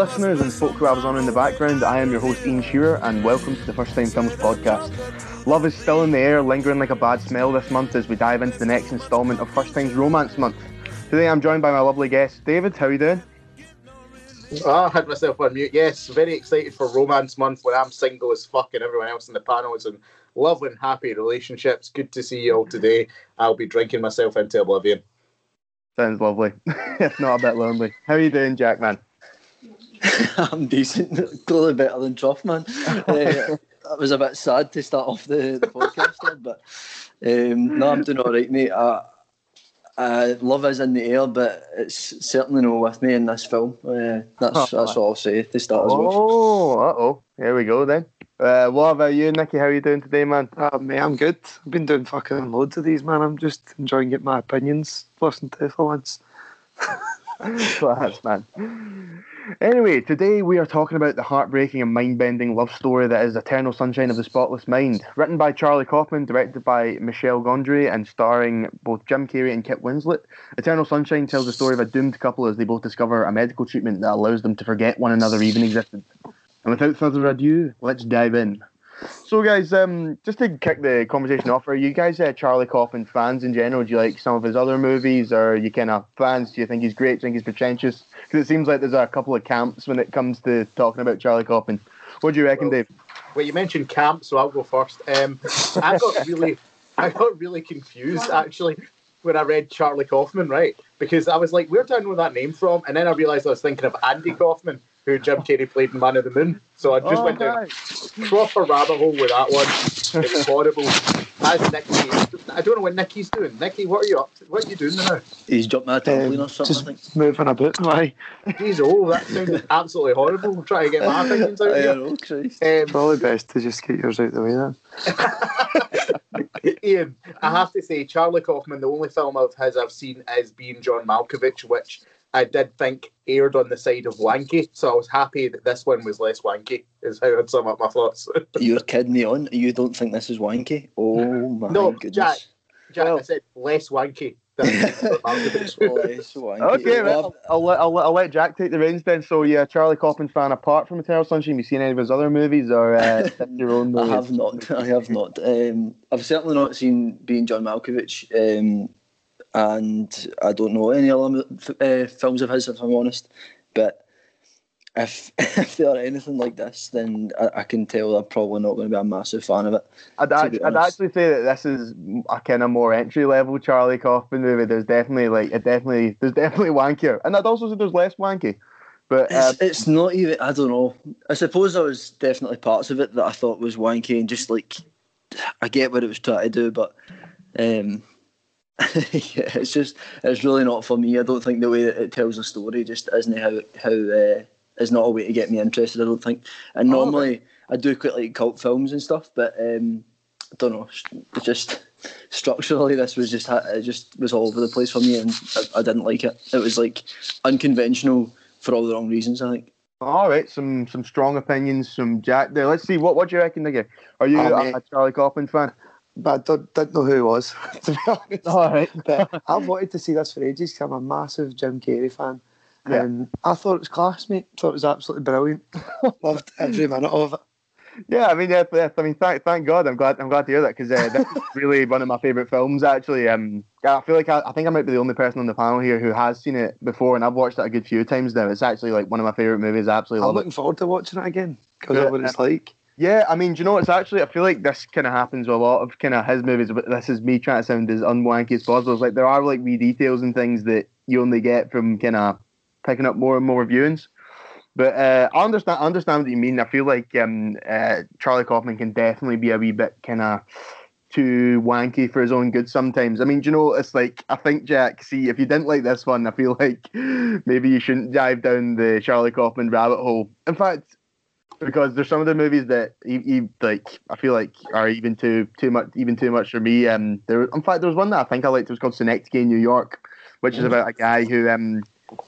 listeners and folk who on in the background, I am your host Ian Shewer, and welcome to the First Time Films podcast. Love is still in the air, lingering like a bad smell this month as we dive into the next instalment of First Times Romance Month. Today I'm joined by my lovely guest, David. How are you doing? I had myself on mute. Yes, very excited for Romance Month when I'm single as fuck and everyone else in the panel is in love and happy relationships. Good to see you all today. I'll be drinking myself into oblivion. Sounds lovely. If not a bit lonely. How are you doing, Jack, man? I'm decent. Clearly better than Truff, man. It was a bit sad to start off the podcast there, but no, I'm doing all right, mate. Love is in the air, but it's certainly not with me in this film. That's all I'll say to start as well. Here we go then. What about you, Nicky? How are you doing today, man? Mate, I'm good. I've been doing fucking loads of these, man. I'm just enjoying getting my opinions listened to for once. Class, man. Anyway, today we are talking about the heartbreaking and mind-bending love story that is Eternal Sunshine of the Spotless Mind, written by Charlie Kaufman, directed by Michel Gondry, and starring both Jim Carrey and Kate Winslet. Eternal Sunshine tells the story of a doomed couple as they both discover a medical treatment that allows them to forget one another even existed. And without further ado, let's dive in. So guys, just to kick the conversation off, are you guys Charlie Kaufman fans in general? Do you like some of his other movies, or are you kind of fans? Do you think he's great? Do you think he's pretentious? Because it seems like there's a couple of camps when it comes to talking about Charlie Kaufman. What do you reckon, Dave? Well, you mentioned camp, so I'll go first. I got really confused, actually, when I read Charlie Kaufman, right? Because I was like, where do I know that name from? And then I realised I was thinking of Andy Kaufman, who Jim Carrey played in Man on the Moon. So I just went down a proper rabbit hole with that one. It was horrible. As Nicky, I don't know what Nicky's doing. Nicky, what are you up to? What are you doing now? He's jumping out of a plane or something, I think. Just moving about. Why? Jeez, that sounds absolutely horrible. I'm trying to get my opinions out here. Okay. Probably best to just get yours out of the way then. Ian, I have to say, Charlie Kaufman, the only film of his I've seen is Being John Malkovich, which I did think aired on the side of wanky, so I was happy that this one was less wanky, is how I'd sum up my thoughts. You're kidding me on? You don't think this is wanky? Oh my goodness. Jack, I said less wanky. Okay, well, I'll let Jack take the reins then. So yeah, Charlie Kaufman fan apart from Eternal Sunshine, have you seen any of his other movies or your own movies? I have not. I've certainly not seen Being John Malkovich, and I don't know any other films of his, if I'm honest. But if they are anything like this, then I can tell I'm probably not going to be a massive fan of it. I'd actually say that this is a kind of more entry level Charlie Kaufman movie. There's definitely wankier, and I'd also say there's less wanky. But it's not even. I don't know. I suppose there was definitely parts of it that I thought was wanky, and just like I get what it was trying to do, but. Yeah, it's really not for me. I don't think the way that it tells a story just isn't how is not a way to get me interested, I don't think. And normally I do quite like cult films and stuff, but I don't know, just structurally this was it was all over the place for me, and I didn't like it. It was like unconventional for all the wrong reasons, I think. Alright, some strong opinions from Jack there. Let's see, what do you reckon again? Are you a Charlie Kaufman fan? But I didn't know who he was, to be honest. All right. But I've wanted to see this for ages because I'm a massive Jim Carrey fan. Yeah. And I thought it was class, mate. I thought it was absolutely brilliant. Loved every minute of it. Yeah, I mean, thank God. I'm glad to hear that, because this is really one of my favourite films, actually. I feel like I think I might be the only person on the panel here who has seen it before, and I've watched it a good few times now. It's actually like one of my favourite movies. I absolutely love it. I'm looking forward to watching it again, because of what it's like. Yeah, I mean, do you know, it's actually, I feel like this kind of happens with a lot of kind of his movies, but this is me trying to sound as unwanky as possible. It's like there are like wee details and things that you only get from kind of picking up more and more viewings. But I understand what you mean. I feel like Charlie Kaufman can definitely be a wee bit kind of too wanky for his own good sometimes. I mean, do you know, it's like, I think, Jack, see, if you didn't like this one, I feel like maybe you shouldn't dive down the Charlie Kaufman rabbit hole. In fact, because there's some of the movies that he like, I feel like are even too much for me. In fact, there was one that I think I liked. It was called Synecdoche in New York, which is about a guy who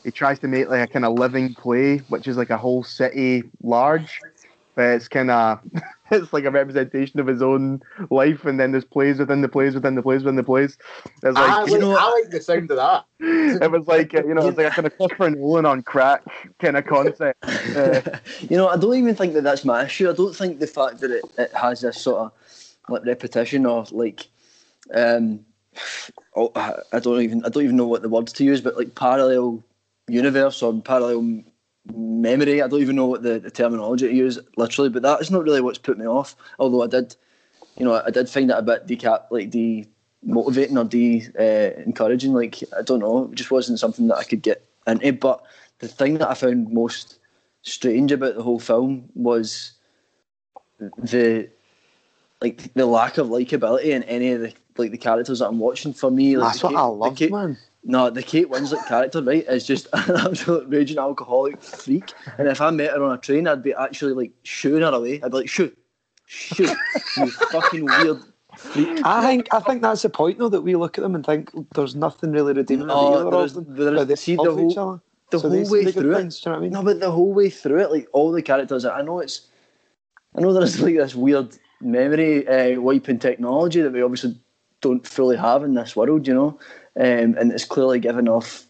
he tries to make like a kind of living play, which is like a whole city large, But it's kind of, it's like a representation of his own life, and then there's plays within the plays within the plays within the plays. It's like, I like the sound of that. It was like, you know, it's like a kind of Christopher Nolan on crack kind of concept. You know, I don't even think that that's my issue. I don't think the fact that it has this sort of like repetition or like, I don't even know what the words to use, but like parallel universe or parallel memory. I don't even know what the terminology to use literally, but that is not really what's put me off. Although I did find it a bit demotivating or encouraging. Like, I don't know, it just wasn't something that I could get into. But the thing that I found most strange about the whole film was the lack of likability in any of the characters that I'm watching. For me, that's what I love, man. No, the Kate Winslet character, right, is just an absolute raging alcoholic freak. And if I met her on a train, I'd be actually, like, shooing her away. I'd be like, shoot, you fucking weird freak. I think that's the point, though, that we look at them and think there's nothing really redeeming about them. They see the whole way through it. You know what I mean? No, but the whole way through it, like, all the characters, I know there's, like, this weird memory wiping technology that we obviously don't fully have in this world, you know? And it's clearly giving off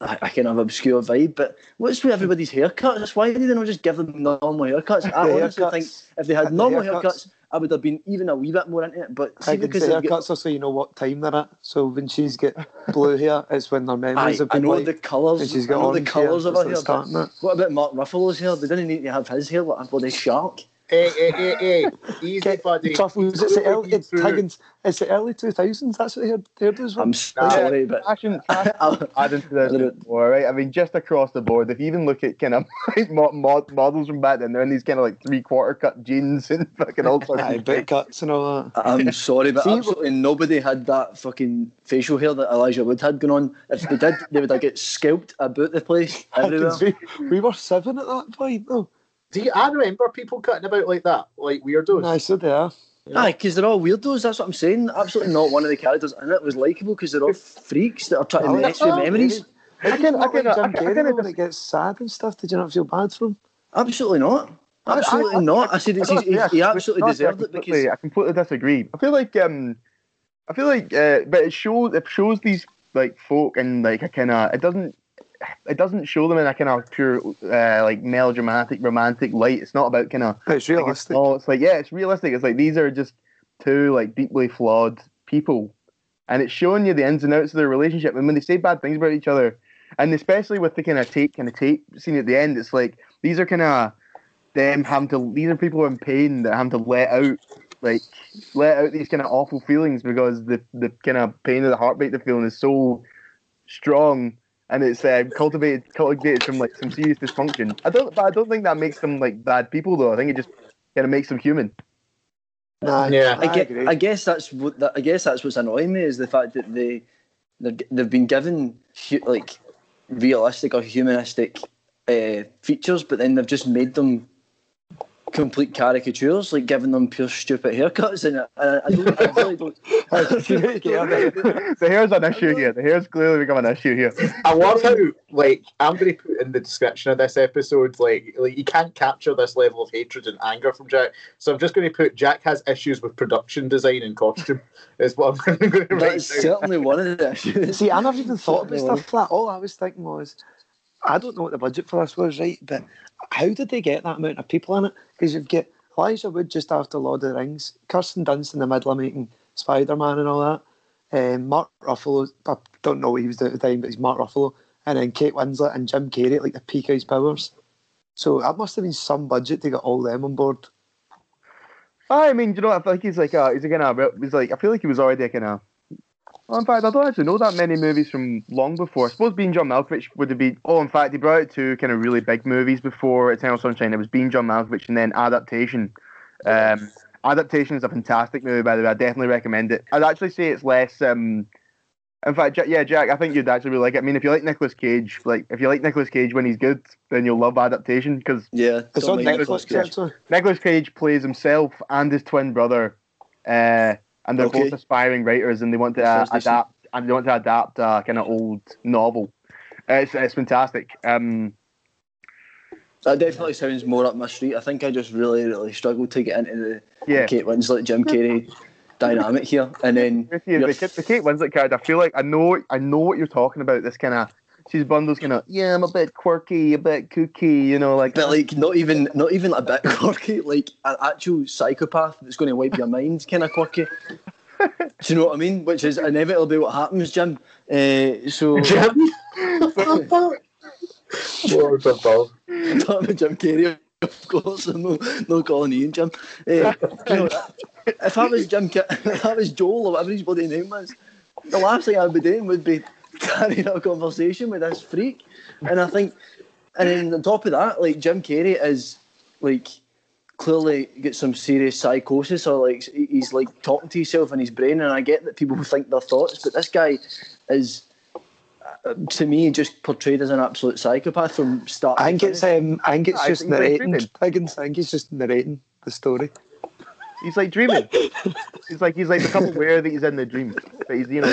a kind of obscure vibe. But what's with everybody's haircuts? Why did they not just give them normal haircuts? I honestly think if they had normal haircuts, I would have been even a wee bit more into it. But see, because the haircuts are so you know what time they're at. So when she's got blue hair, it's when their memories have been. I know the colours. I know the colours of her hair. What about Mark Ruffalo's hair? They didn't need to have his hair like a bloody shark. Hey, easy, buddy. Truffles, it's the early 2000s, that's what the hairdos were. I'm sorry, but... Fashion, adding to this before, right? I mean, just across the board, if you even look at kind of models from back then, they're in these kind of like three-quarter cut jeans and fucking all sorts of bit cuts and all that. I'm sorry, but absolutely nobody had that fucking facial hair that Elijah Wood had going on. If they did, they would have get scalped about the place everywhere. We were 7 at that point, though. I remember people cutting about like that, like weirdos. Nah, so they are. Yeah. Aye, because they're all weirdos, that's what I'm saying. Absolutely not one of the characters in it was likeable because they're all freaks that are trying to match your memories. I can when it gets sad and stuff, did you not feel bad for him? Absolutely not. Absolutely not. I said he absolutely deserved it because... I completely disagree. I feel like but it shows these like folk and like a kind of... It doesn't show them in a kind of pure like melodramatic romantic light. It's not about kind of. It's realistic. It's realistic. It's like these are just two like deeply flawed people, and it's showing you the ins and outs of their relationship. And when they say bad things about each other, and especially with the kind of tape scene at the end, it's like these are kind of them having to. These are people in pain that have to let out these kind of awful feelings because the kind of pain of the heartbreak they're feeling is so strong. And it's cultivated from like some serious dysfunction. I don't think that makes them like bad people though. I think it just kind of makes them human. I guess that's what's annoying me is the fact that they've been given like realistic or humanistic features, but then they've just made them complete caricatures, like giving them pure stupid haircuts, and I really don't. The hair's an issue here. The hair's clearly become an issue here. I love how, like, I'm going to put in the description of this episode, like you can't capture this level of hatred and anger from Jack. So I'm just going to put Jack has issues with production design and costume. Is what I'm going to write. That's certainly one of the issues. See, I never even thought about stuff like that. All I was thinking was, I don't know what the budget for this was, right? But how did they get that amount of people in it? Because you've got Elijah Wood just after Lord of the Rings, Kirsten Dunst in the middle of making Spider-Man and all that, Mark Ruffalo, I don't know what he was doing at the time, but he's Mark Ruffalo, and then Kate Winslet and Jim Carrey at like the peak of his powers. So that must have been some budget to get all them on board. I mean, you know, I feel like he was already kind of... Well, in fact, I don't actually know that many movies from long before. I suppose Being John Malkovich would have been... Oh, in fact, he brought out two kind of really big movies before Eternal Sunshine. It was Being John Malkovich and then Adaptation. Adaptation is a fantastic movie, by the way. I definitely recommend it. I'd actually say it's less... in fact, Jack, I think you'd actually really like it. I mean, if you like Nicolas Cage, when he's good, then you'll love Adaptation, because... Yeah, it's on Nicolas Cage. Nicolas Cage plays himself and his twin brother... and they're both aspiring writers, and they want to adapt a kind of old novel. It's fantastic. That definitely sounds more up my street. I think I just really struggled to get into the Kate Winslet, Jim Carrey dynamic here. And then the Kate Winslet character, I feel like I know what you're talking about. This kind of, she's bundles kind of, yeah, I'm a bit quirky, a bit kooky, you know, like. But like not even a bit quirky, like an actual psychopath that's going to wipe your mind, kind of quirky. Do you know what I mean? Which is inevitably what happens, Jim. Jim. What a ball. I'm talking about Jim Carrey, of course. I'm no calling Ian Jim. You know, if I was Jim, if I was Joel or whatever his bloody name was, the last thing I'd be doing would be carrying a conversation with this freak. And I think, and then on top of that, like Jim Carrey is like clearly got some serious psychosis, or like he's like talking to himself in his brain. And I get that people think their thoughts, but this guy is, to me, just portrayed as an absolute psychopath from start. I think he's just narrating the story. He's like dreaming. he's like become aware that he's in the dream, but he's under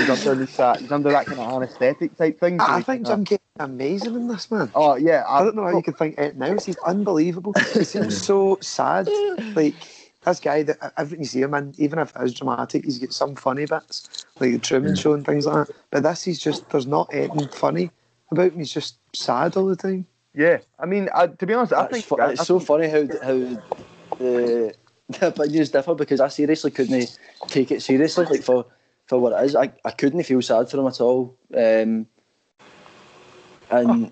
that kind of anaesthetic type thing. I think Jim Carrey amazing in this, man. Oh yeah, I don't know how you can think it now. He's unbelievable. He seems so sad. Like this guy that everything you see him in, even if it is dramatic, he's got some funny bits, like the Truman Show and things like that. But this, he's just, there's not anything funny about him. He's just sad all the time. Yeah, I mean, to be honest, I think it's so funny how the opinions differ, because I seriously couldn't take it seriously, like for what it is. I couldn't feel sad for him at all. Yeah,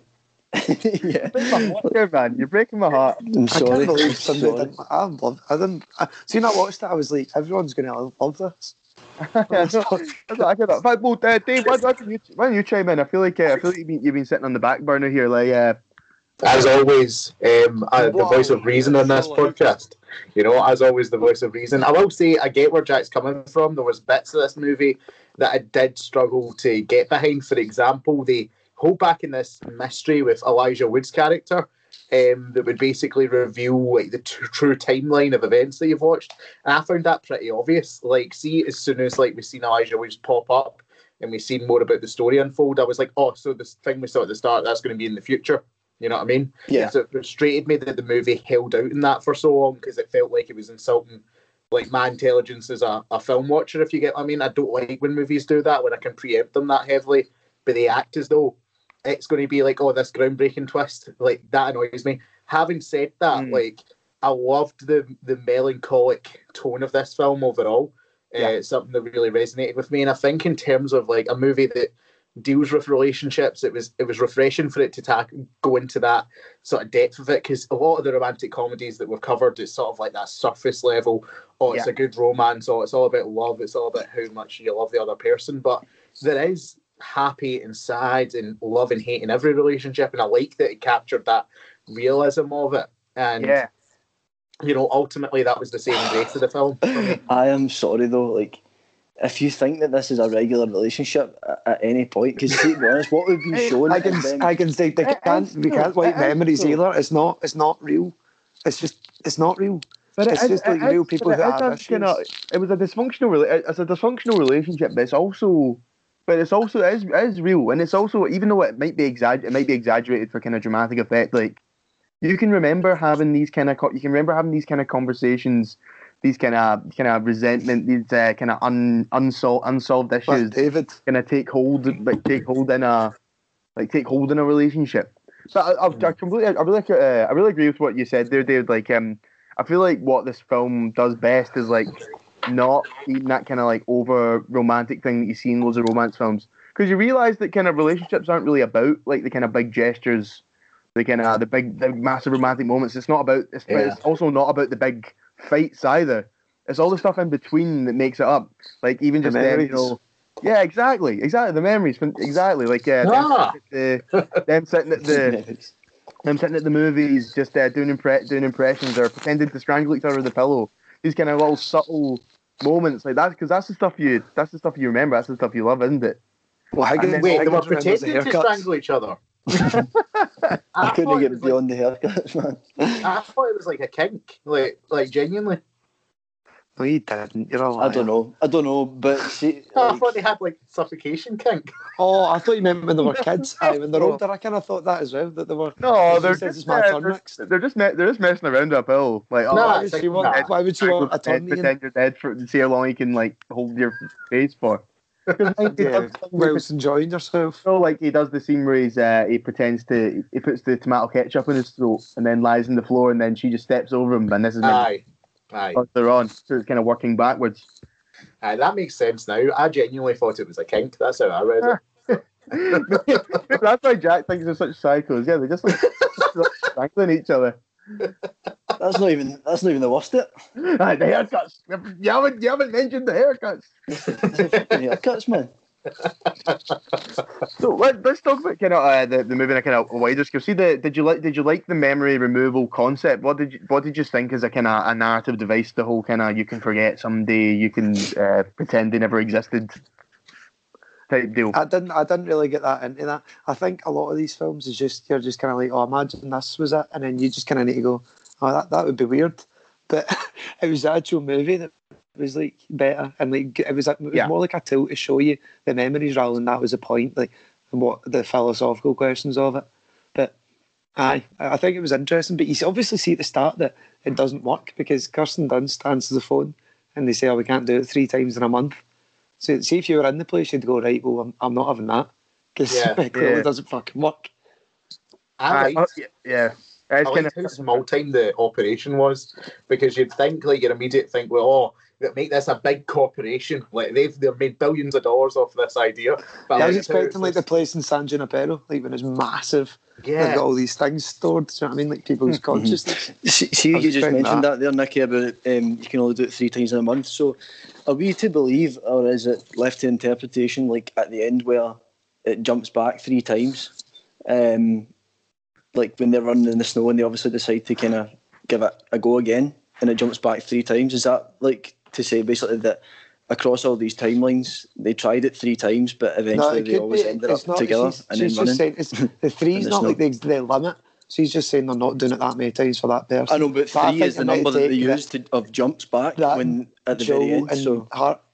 here, man, you're breaking my heart. I'm sorry. I can't believe somebody didn't. I watched it. I was like, everyone's going to love this. Dave, why don't you chime in? I feel like you've been sitting on the back burner here, like. As always, the voice of reason on this podcast. You know, as always, the voice of reason. I will say, I get where Jack's coming from. There was bits of this movie that I did struggle to get behind. For example, the whole back in this mystery with Elijah Wood's character that would basically reveal like the true timeline of events that you've watched. And I found that pretty obvious. Like, see, as soon as like we've seen Elijah Wood's pop up and we've seen more about the story unfold, I was like, oh, so this thing we saw at the start, that's going to be in the future. You know what I mean? Yeah. So it frustrated me that the movie held out in that for so long, because it felt like it was insulting, like, my intelligence as a film watcher, if you get what I mean. I don't like when movies do that, when I can preempt them that heavily, but they act as though it's going to be like, oh, this groundbreaking twist. Like, that annoys me. Having said that, like, I loved the melancholic tone of this film overall. Yeah. It's something that really resonated with me. And I think in terms of, like, a movie that deals with relationships, it was refreshing for it to go into that sort of depth of it, because a lot of the romantic comedies that we've covered, it's sort of like that surface level, it's a good romance, it's all about love, it's all about how much you love the other person. But there is happy and sad and love and hate in every relationship, and I like that it captured that realism of it. And you know, ultimately that was the saving grace of the film. I am sorry though, like, if you think that this is a regular relationship at any point, because to be honest, what we've been shown, we can't wipe memories either. It's not real. It's not real. But it's just real people who have issues. You know, it was a dysfunctional relationship, but it is real, and it's also, even though it might be exaggerated for kind of dramatic effect. Like, you can remember having these kind of conversations. These kind of resentment, these kind of unsolved issues, David, kind of take hold in a relationship. So I really agree with what you said there, David. Like, I feel like what this film does best is like not even that kind of like over romantic thing that you see in loads of romance films, because you realise that kind of relationships aren't really about like the kind of big gestures, the kind of the massive romantic moments. It's not about. It's also not about the big fights either. It's all the stuff in between that makes it up. Like, even just the memories. Yeah, exactly. The memories, exactly. Like them sitting at the movies, just doing impressions or pretending to strangle each other with a pillow. These kind of little subtle moments like that, because that's the stuff you remember. That's the stuff you love, isn't it? Well, they were pretending to strangle each other. I couldn't get beyond the haircuts, man. I thought it was like a kink, like genuinely. No, you didn't. You're a liar. I don't know. But she, I thought they had like suffocation kink. Oh, I thought you meant when they were kids. Aye, when they're older, I kind of thought that as well. That they were. No, they're just, they're just messing around a pill. Like, oh, no, why would you want a turn? Pretend you're dead for see how long you can like hold your face for. I think was enjoying yourself. So, like, he does the scene where he's he pretends to he puts the tomato ketchup in his throat and then lies on the floor and then she just steps over him and this is they're on, so it's kind of working backwards. That makes sense now. I genuinely thought it was a kink. That's how I read it. That's why Jack thinks they're such psychos. Yeah, they just like strangling each other. That's not even the worst of it. Aye, the haircuts. You haven't mentioned the haircuts. Haircuts, man. So let's talk about kind of the movie in a kind of wider scale. See, did you like the memory removal concept? What did you think as a kind of a narrative device? The whole kind of you can forget someday, you can pretend they never existed type deal. I didn't really get that into that. I think a lot of these films is just you're just kind of like, oh, imagine this was it, and then you just kind of need to go, oh, that would be weird. But it was the actual movie that was like better, and like it was more like a tool to show you the memories rather than that was the point, like and what the philosophical questions of it. But I think it was interesting. But you obviously see at the start that it doesn't work because Kirsten Dunst answers the phone and they say, oh, we can't do it 3 times in a month. So see if you were in the place, you'd go, right, well, I'm not having that because it clearly doesn't fucking work. I liked how small time the operation was, because you'd think, like, your immediate think, well, oh, make this a big corporation. Like, they've made billions of dollars off this idea. But yeah, I was expecting, like, the place in San Junipero, like, when it's massive. Yeah. They've got all these things stored, do you know what I mean? Like, people's consciousness. See, you just mentioned that there, Nicky, about you can only do it 3 times in a month. So, are we to believe, or is it left to interpretation, like, at the end where it jumps back 3 times? Like when they're running in the snow and they obviously decide to kind of give it a go again and it jumps back 3 times. Is that like to say basically that across all these timelines they tried it 3 times but eventually they always ended up together and then running? The 3's not like the limit. So he's just saying they're not doing it that many times for that person. I know, but 3 is the number that they used of jumps back when at the very end. So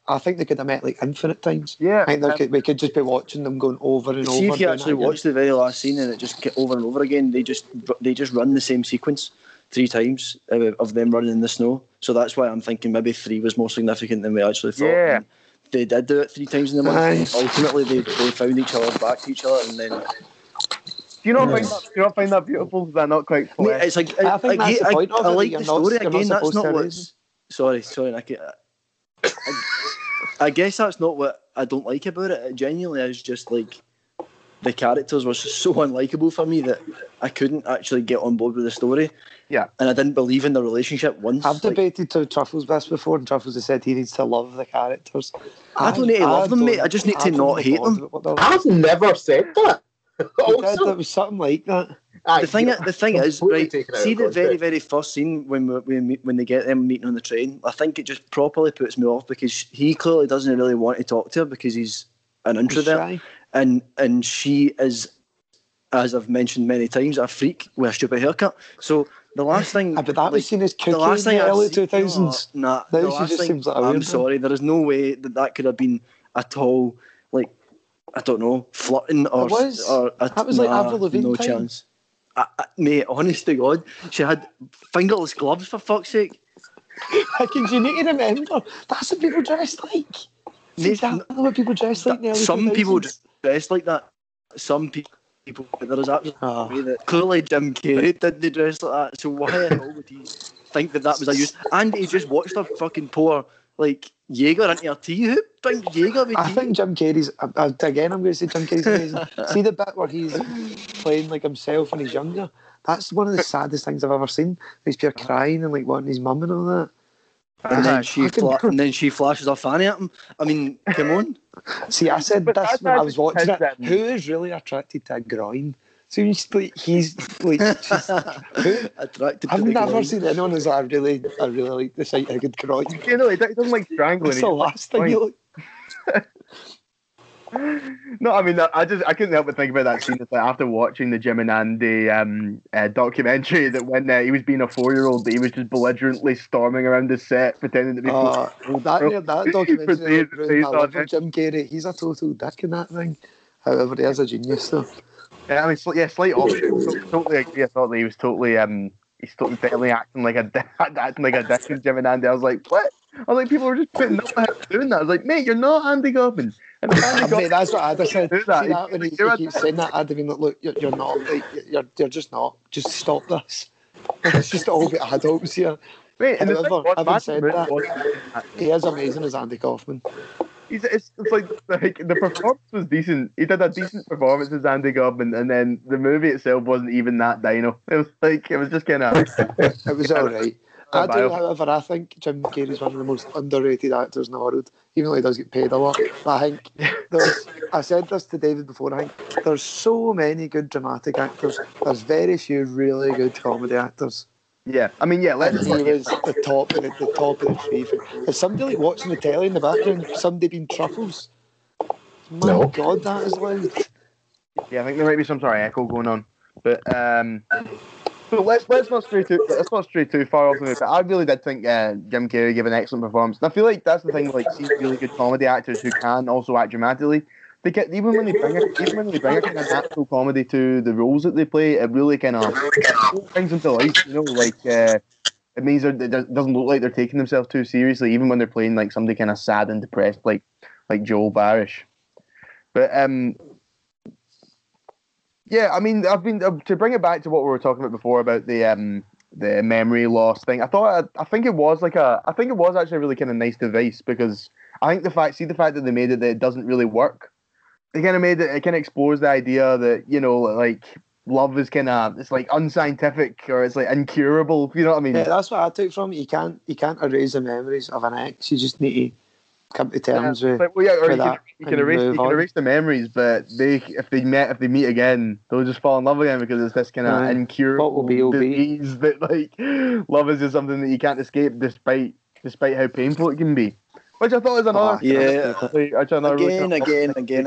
I think they could have met like infinite times. Yeah, I think we could just be watching them going over and over. See if you actually watch the very last scene and it just get over and over again. They just run the same sequence 3 times of them running in the snow. So that's why I'm thinking maybe 3 was more significant than we actually thought. Yeah, and they did do it 3 times in the month. Ultimately, they found each other back to each other, and then. Do you not find that beautiful? Is that not quite? It's like I think that's the point. I like the story again. That's not what. Sorry, Nicky. I guess that's not what I don't like about it. It genuinely is just like the characters were so unlikable for me that I couldn't actually get on board with the story. Yeah. And I didn't believe in the relationship once. I've debated to Truffles this before, and Truffles has said he needs to love the characters. I don't need to love them, mate. I just need to not hate them. I've never said that. It was something like that. The thing is, right? See the very, very first scene when they get them meeting on the train. I think it just properly puts me off because he clearly doesn't really want to talk to her because he's an introvert, and she is, as I've mentioned many times, a freak with a stupid haircut. So the last thing, but that was seen as the last thing in the early 2000s. Nah, the last just thing, seems like I'm sorry, there is no way that could have been at all like I don't know flirting that was like Avril Lavigne. No chance. Mate, honest to God, she had fingerless gloves for fuck's sake. How could you need to remember? That's what people dress like. That's what people dress like now. Some people dress like that. Some people, but there is absolutely no way that clearly Jim Carrey didn't dress like that. So why the hell would he think that was a use? And he just watched her fucking pour like Jaeger into her tea. Who drinks Jaeger with tea? I think Jim Carrey's again. I'm going to say Jim Carrey's amazing. See the bit where he's playing like himself when he's younger. That's one of the saddest things I've ever seen. He's pure crying and like wanting his mum and all that. And then she flashes her fanny at him. I mean, come on. See, I said this when I was watching it. Who is really attracted to a groin? So I've never seen anyone who's like, I really like the sight of a good groin. You know, he doesn't like strangling. It's the last thing you look. No, I mean, I couldn't help but think about that scene. It's like after watching the Jim and Andy documentary, that when he was being a 4-year-old, he was just belligerently storming around the set pretending to be. That documentary for Jim Carrey, he's a total dick in that thing. However, he is a genius though. Yeah, I mean, slight option. Totally agree. I thought that he was totally he's totally acting like a dick in Jim and Andy. I was like, what? I was like, people were just putting up with doing that. I was like, mate, you're not Andy Kaufman. Mate, that's what I'd have said. When he keeps saying that, I'd have been like, look, you're not. Like, you're just not. Just stop this. It's just all about adults here. Mate, and having said that, he is amazing as Andy Kaufman. It's like the performance was decent. He did a decent performance as Andy Kaufman, and then the movie itself wasn't even that dino. It was just kind of. It was all right. However, I think Jim Carrey is one of the most underrated actors in the world, even though he does get paid a lot. But I think I said this to David before, I think there's so many good dramatic actors. There's very few really good comedy actors. Yeah, I mean, yeah, let's see. He was the top of the tree. Is somebody like watching the telly in the background? Somebody being truffles? My God, that is loud. Yeah, I think there might be some sort of echo going on, but So let's not stray too far off the movie. I really did think Jim Carrey gave an excellent performance, and I feel like that's the thing. Like, seeing really good comedy actors who can also act dramatically, they get even when they bring a kind of natural comedy to the roles that they play, it really kind of brings them to life. You know, like it means it doesn't look like they're taking themselves too seriously, even when they're playing like somebody kind of sad and depressed, like Joel Barish. But yeah, I mean, I've been to bring it back to what we were talking about before about the memory loss thing. I think it was actually a really kind of nice device, because I think the fact that they made it that it doesn't really work, they kind of made it kind of explores the idea that, you know, like love is kind of, it's like unscientific, or it's like incurable. You know what I mean? Yeah, that's what I took from it. You can't erase the memories of an ex. You just need to come to terms with. Like, well, yeah, or you can erase the memories, but if they meet again, they'll just fall in love again, because it's this kind of incurable disease that, like, love is just something that you can't escape, despite how painful it can be. Which I thought was another. Again.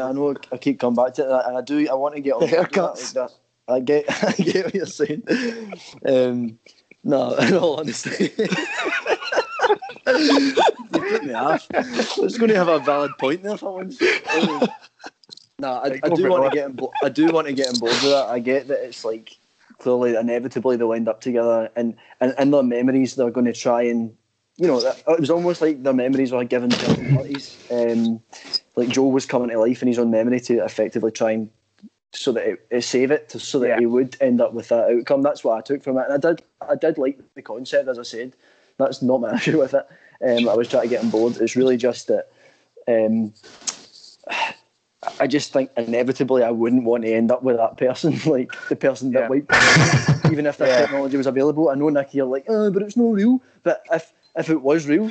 I know I keep coming back to that, and I do. I want to get on the haircuts. Like that. I get what you're saying. No, in all honesty. I was going to have a valid point there for once. I do want to get on board with that. I get that it's like clearly inevitably they'll end up together, and their memories, they're going to try and, you know, it was almost like their memories were given personalities. Like Joel was coming to life in his own memory to effectively try and so that it save it, so that he would end up with that outcome. That's what I took from it, and I did like the concept, as I said. That's not my issue with it. I was trying to get on board. It's really just that I just think inevitably I wouldn't want to end up with that person, like the person that wiped me, even if that technology was available. I know, Nicky, you're like, oh, but it's not real. But if it was real,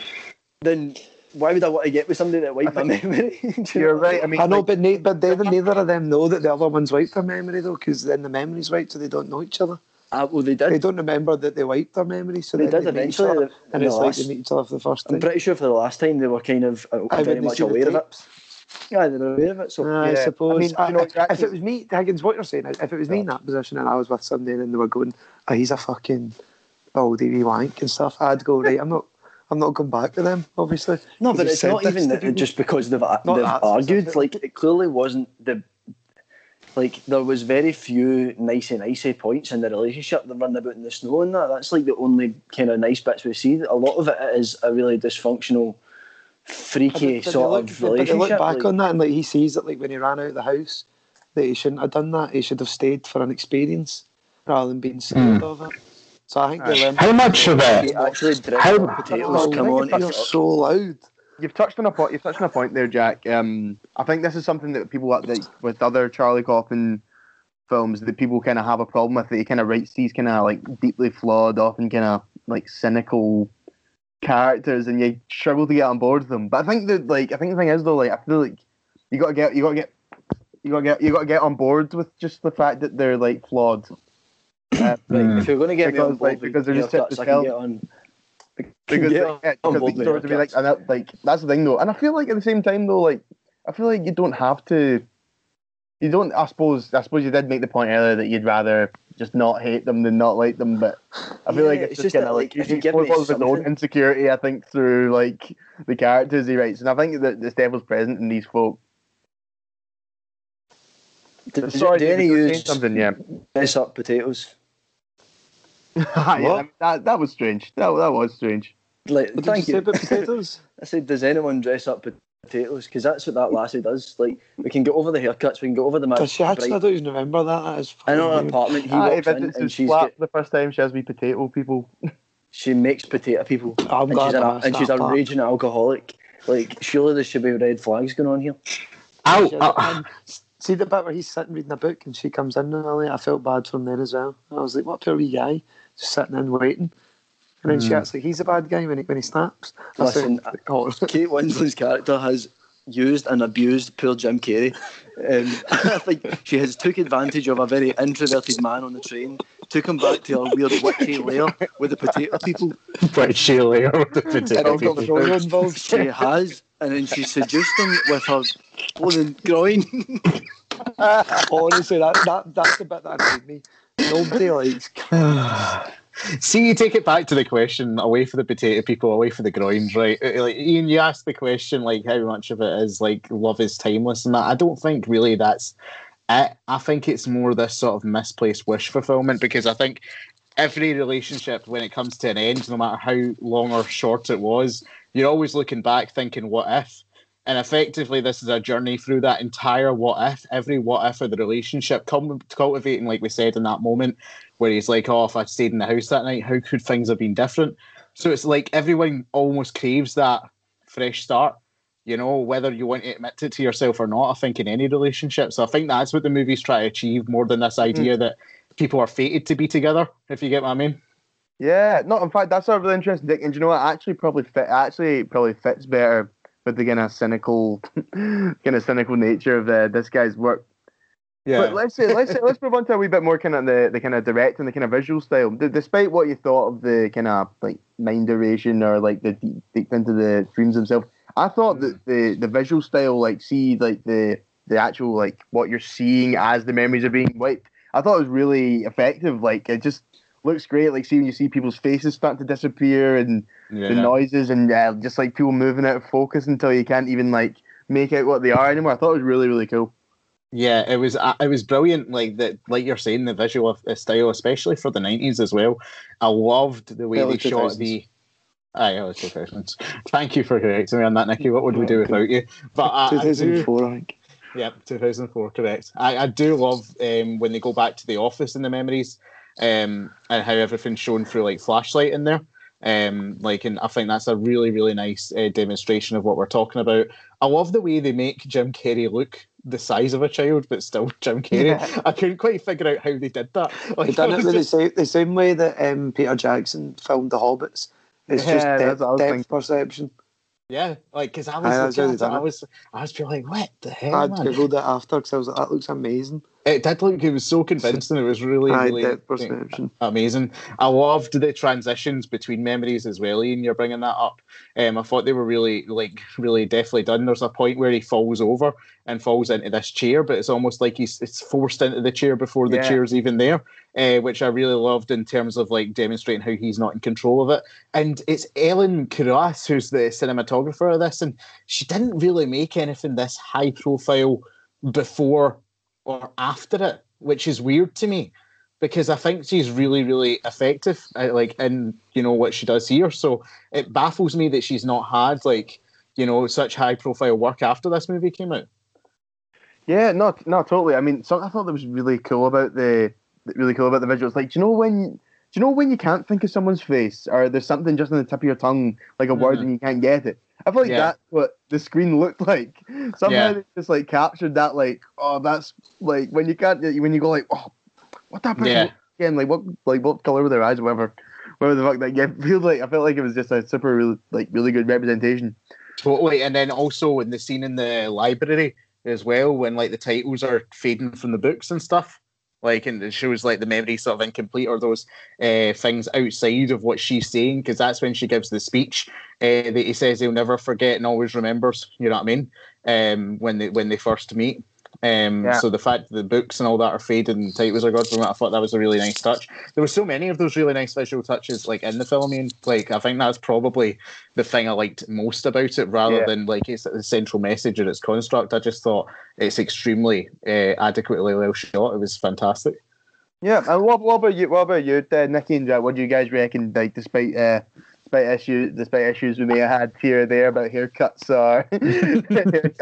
then why would I want to get with somebody that wiped my memory? You're right. I mean, I know, but neither of them know that the other one's wiped their memory, though, because then the memory's wiped, so they don't know each other. Well, they did. They don't remember that they wiped their memory, so they did eventually. And it's like they meet each other for the first time. I'm pretty sure for the last time they were kind of very much aware of it. Yeah, they were aware of it. So I suppose. I mean, if it was me, Higgins, what you're saying, if it was me in that position and I was with somebody and they were going, "Oh, he's a fucking baldy wee wank" and stuff, I'd go, right, I'm not going back to them, obviously. No, but it's not even that just because they've argued. Like, it clearly wasn't the. Like, there was very few nicey points in the relationship. They're running about in the snow and that. That's like the only kind of nice bits we see. A lot of it is a really dysfunctional, freaky sort of relationship. But they look back on that, and like, he sees that, like, when he ran out of the house, that he shouldn't have done that. He should have stayed for an experience rather than being scared of it. So I think how much of it? You're so loud. You've touched on a point there, Jack. I think this is something that people with other Charlie Kaufman films, that people kind of have a problem with. That he kind of writes these kind of like deeply flawed, often kind of like cynical characters, and you struggle to get on board with them. But I think the thing is though, like, I feel like you gotta get on board with just the fact that they're like flawed. If you're gonna get me on board, because they're just tips to tell. Because these stories would be like, and that's the thing though. And I feel like at the same time though, like I feel like you don't have to. You don't. I suppose you did make the point earlier that you'd rather just not hate them than not like them. But I feel like it's just kind of like he explores his own insecurity, I think, through like the characters he writes, and I think that the devil's present in these folk. Did you mess up potatoes? That was strange. That was strange. Like, thank you. Potatoes? I said, does anyone dress up potatoes? Because that's what that lassie does. Like, we can get over the haircuts, we can get over the match. I don't even remember that. I know an apartment. He walks in and she's the first time she has me potato people. She makes potato people. She's a raging alcoholic. Like, surely there should be red flags going on here. See the bit where he's sitting reading a book and she comes in and all that? I felt bad for him there as well. I was like, what a poor wee guy, just sitting and waiting. And then she actually, he's a bad guy when he snaps. Listen, Kate Winslet's character has used and abused poor Jim Carrey. I think she has took advantage of a very introverted man on the train, took him back to a weird witchy lair with the potato people. Witchy lair with the potato people. She has, and then she seduced him with her blown groin. Honestly, that's the bit that annoyed me. Nobody likes. See, you take it back to the question, away for the potato people, away for the groins, right? Like, Ian, you asked the question, like, how much of it is, like, love is timeless and that. I don't think really that's it. I think it's more this sort of misplaced wish fulfillment, because I think every relationship, when it comes to an end, no matter how long or short it was, you're always looking back thinking, what if? And effectively, this is a journey through that entire what if, every what if of the relationship, cultivating, like we said, in that moment where he's like, oh, if I stayed in the house that night, how could things have been different? So it's like everyone almost craves that fresh start, you know, whether you want to admit it to yourself or not, I think, in any relationship. So I think that's what the movies try to achieve more than this idea that people are fated to be together, if you get what I mean. Yeah, no, in fact, that's a really interesting thing. And you know what, actually probably fits better with the kind of cynical, nature of this guy's work. Yeah. But let's move on to a wee bit more kind of the kind of direct and the kind of visual style. Despite what you thought of the kind of like mind duration or like the deep into the dreams themselves, I thought that the visual style, like the actual like what you're seeing as the memories are being wiped, I thought it was really effective. Like, it just looks great. Like, see when you see people's faces start to disappear and the noises and just like people moving out of focus until you can't even like make out what they are anymore. I thought it was really, really cool. Yeah, it was brilliant. Like that, like you're saying, the visual style, especially for the 90s as well. I loved the way they shot the. Early 2000s. Thank you for correcting me on that, Nicky. What would we do without you? But 2004, I think. Yeah, 2004, correct. I do love when they go back to the office in the memories, and how everything's shown through like flashlight in there. And I think that's a really, really nice demonstration of what we're talking about. I love the way they make Jim Carrey look the size of a child, but still Jim Carrey. Yeah. I couldn't quite figure out how they did that. Like, they did it the same way that Peter Jackson filmed The Hobbits. It's just depth perception. Yeah, like, because I was feeling like, what the hell? I googled it after because I was like, that looks amazing. It did look, it was so convincing. It was really, really amazing. I loved the transitions between memories as well, Ian, you're bringing that up. I thought they were really deftly done. There's a point where he falls over and falls into this chair, but it's almost like it's forced into the chair before the chair's even there, which I really loved in terms of like demonstrating how he's not in control of it. And it's Ellen Kurras who's the cinematographer of this, and she didn't really make anything this high profile before or after it, which is weird to me, because I think she's really, really effective at, like, in, you know, what she does here. So it baffles me that she's not had, like, you know, such high profile work after this movie came out. Yeah, no, totally. I mean, I thought that was really cool about the visuals. Like, do you know when you can't think of someone's face, or there's something just on the tip of your tongue, like a word, and you can't get it? I feel like that's what the screen looked like. Somehow they just like captured that, like, oh, that's like when you can't, when you go like, oh, what that person again? Like what colour were their eyes, or whatever the fuck that game feels like. I felt like it was just a super really good representation. Totally, and then also in the scene in the library as well, when like the titles are fading from the books and stuff. Like, and it shows like the memory sort of incomplete, or those things outside of what she's saying, because that's when she gives the speech that he says he'll never forget and always remembers. You know what I mean? when they first meet. So the fact that the books and all that are faded and tight was a god moment. I thought that was a really nice touch. There were so many of those really nice visual touches like in the film. I mean, like I think that's probably the thing I liked most about it, rather than like it's the central message and its construct. I just thought it's extremely adequately well shot. It was fantastic. Yeah, and what about you? What about you, Nicky and Jack? What do you guys reckon? Like, despite issues we may have had here or there about haircuts or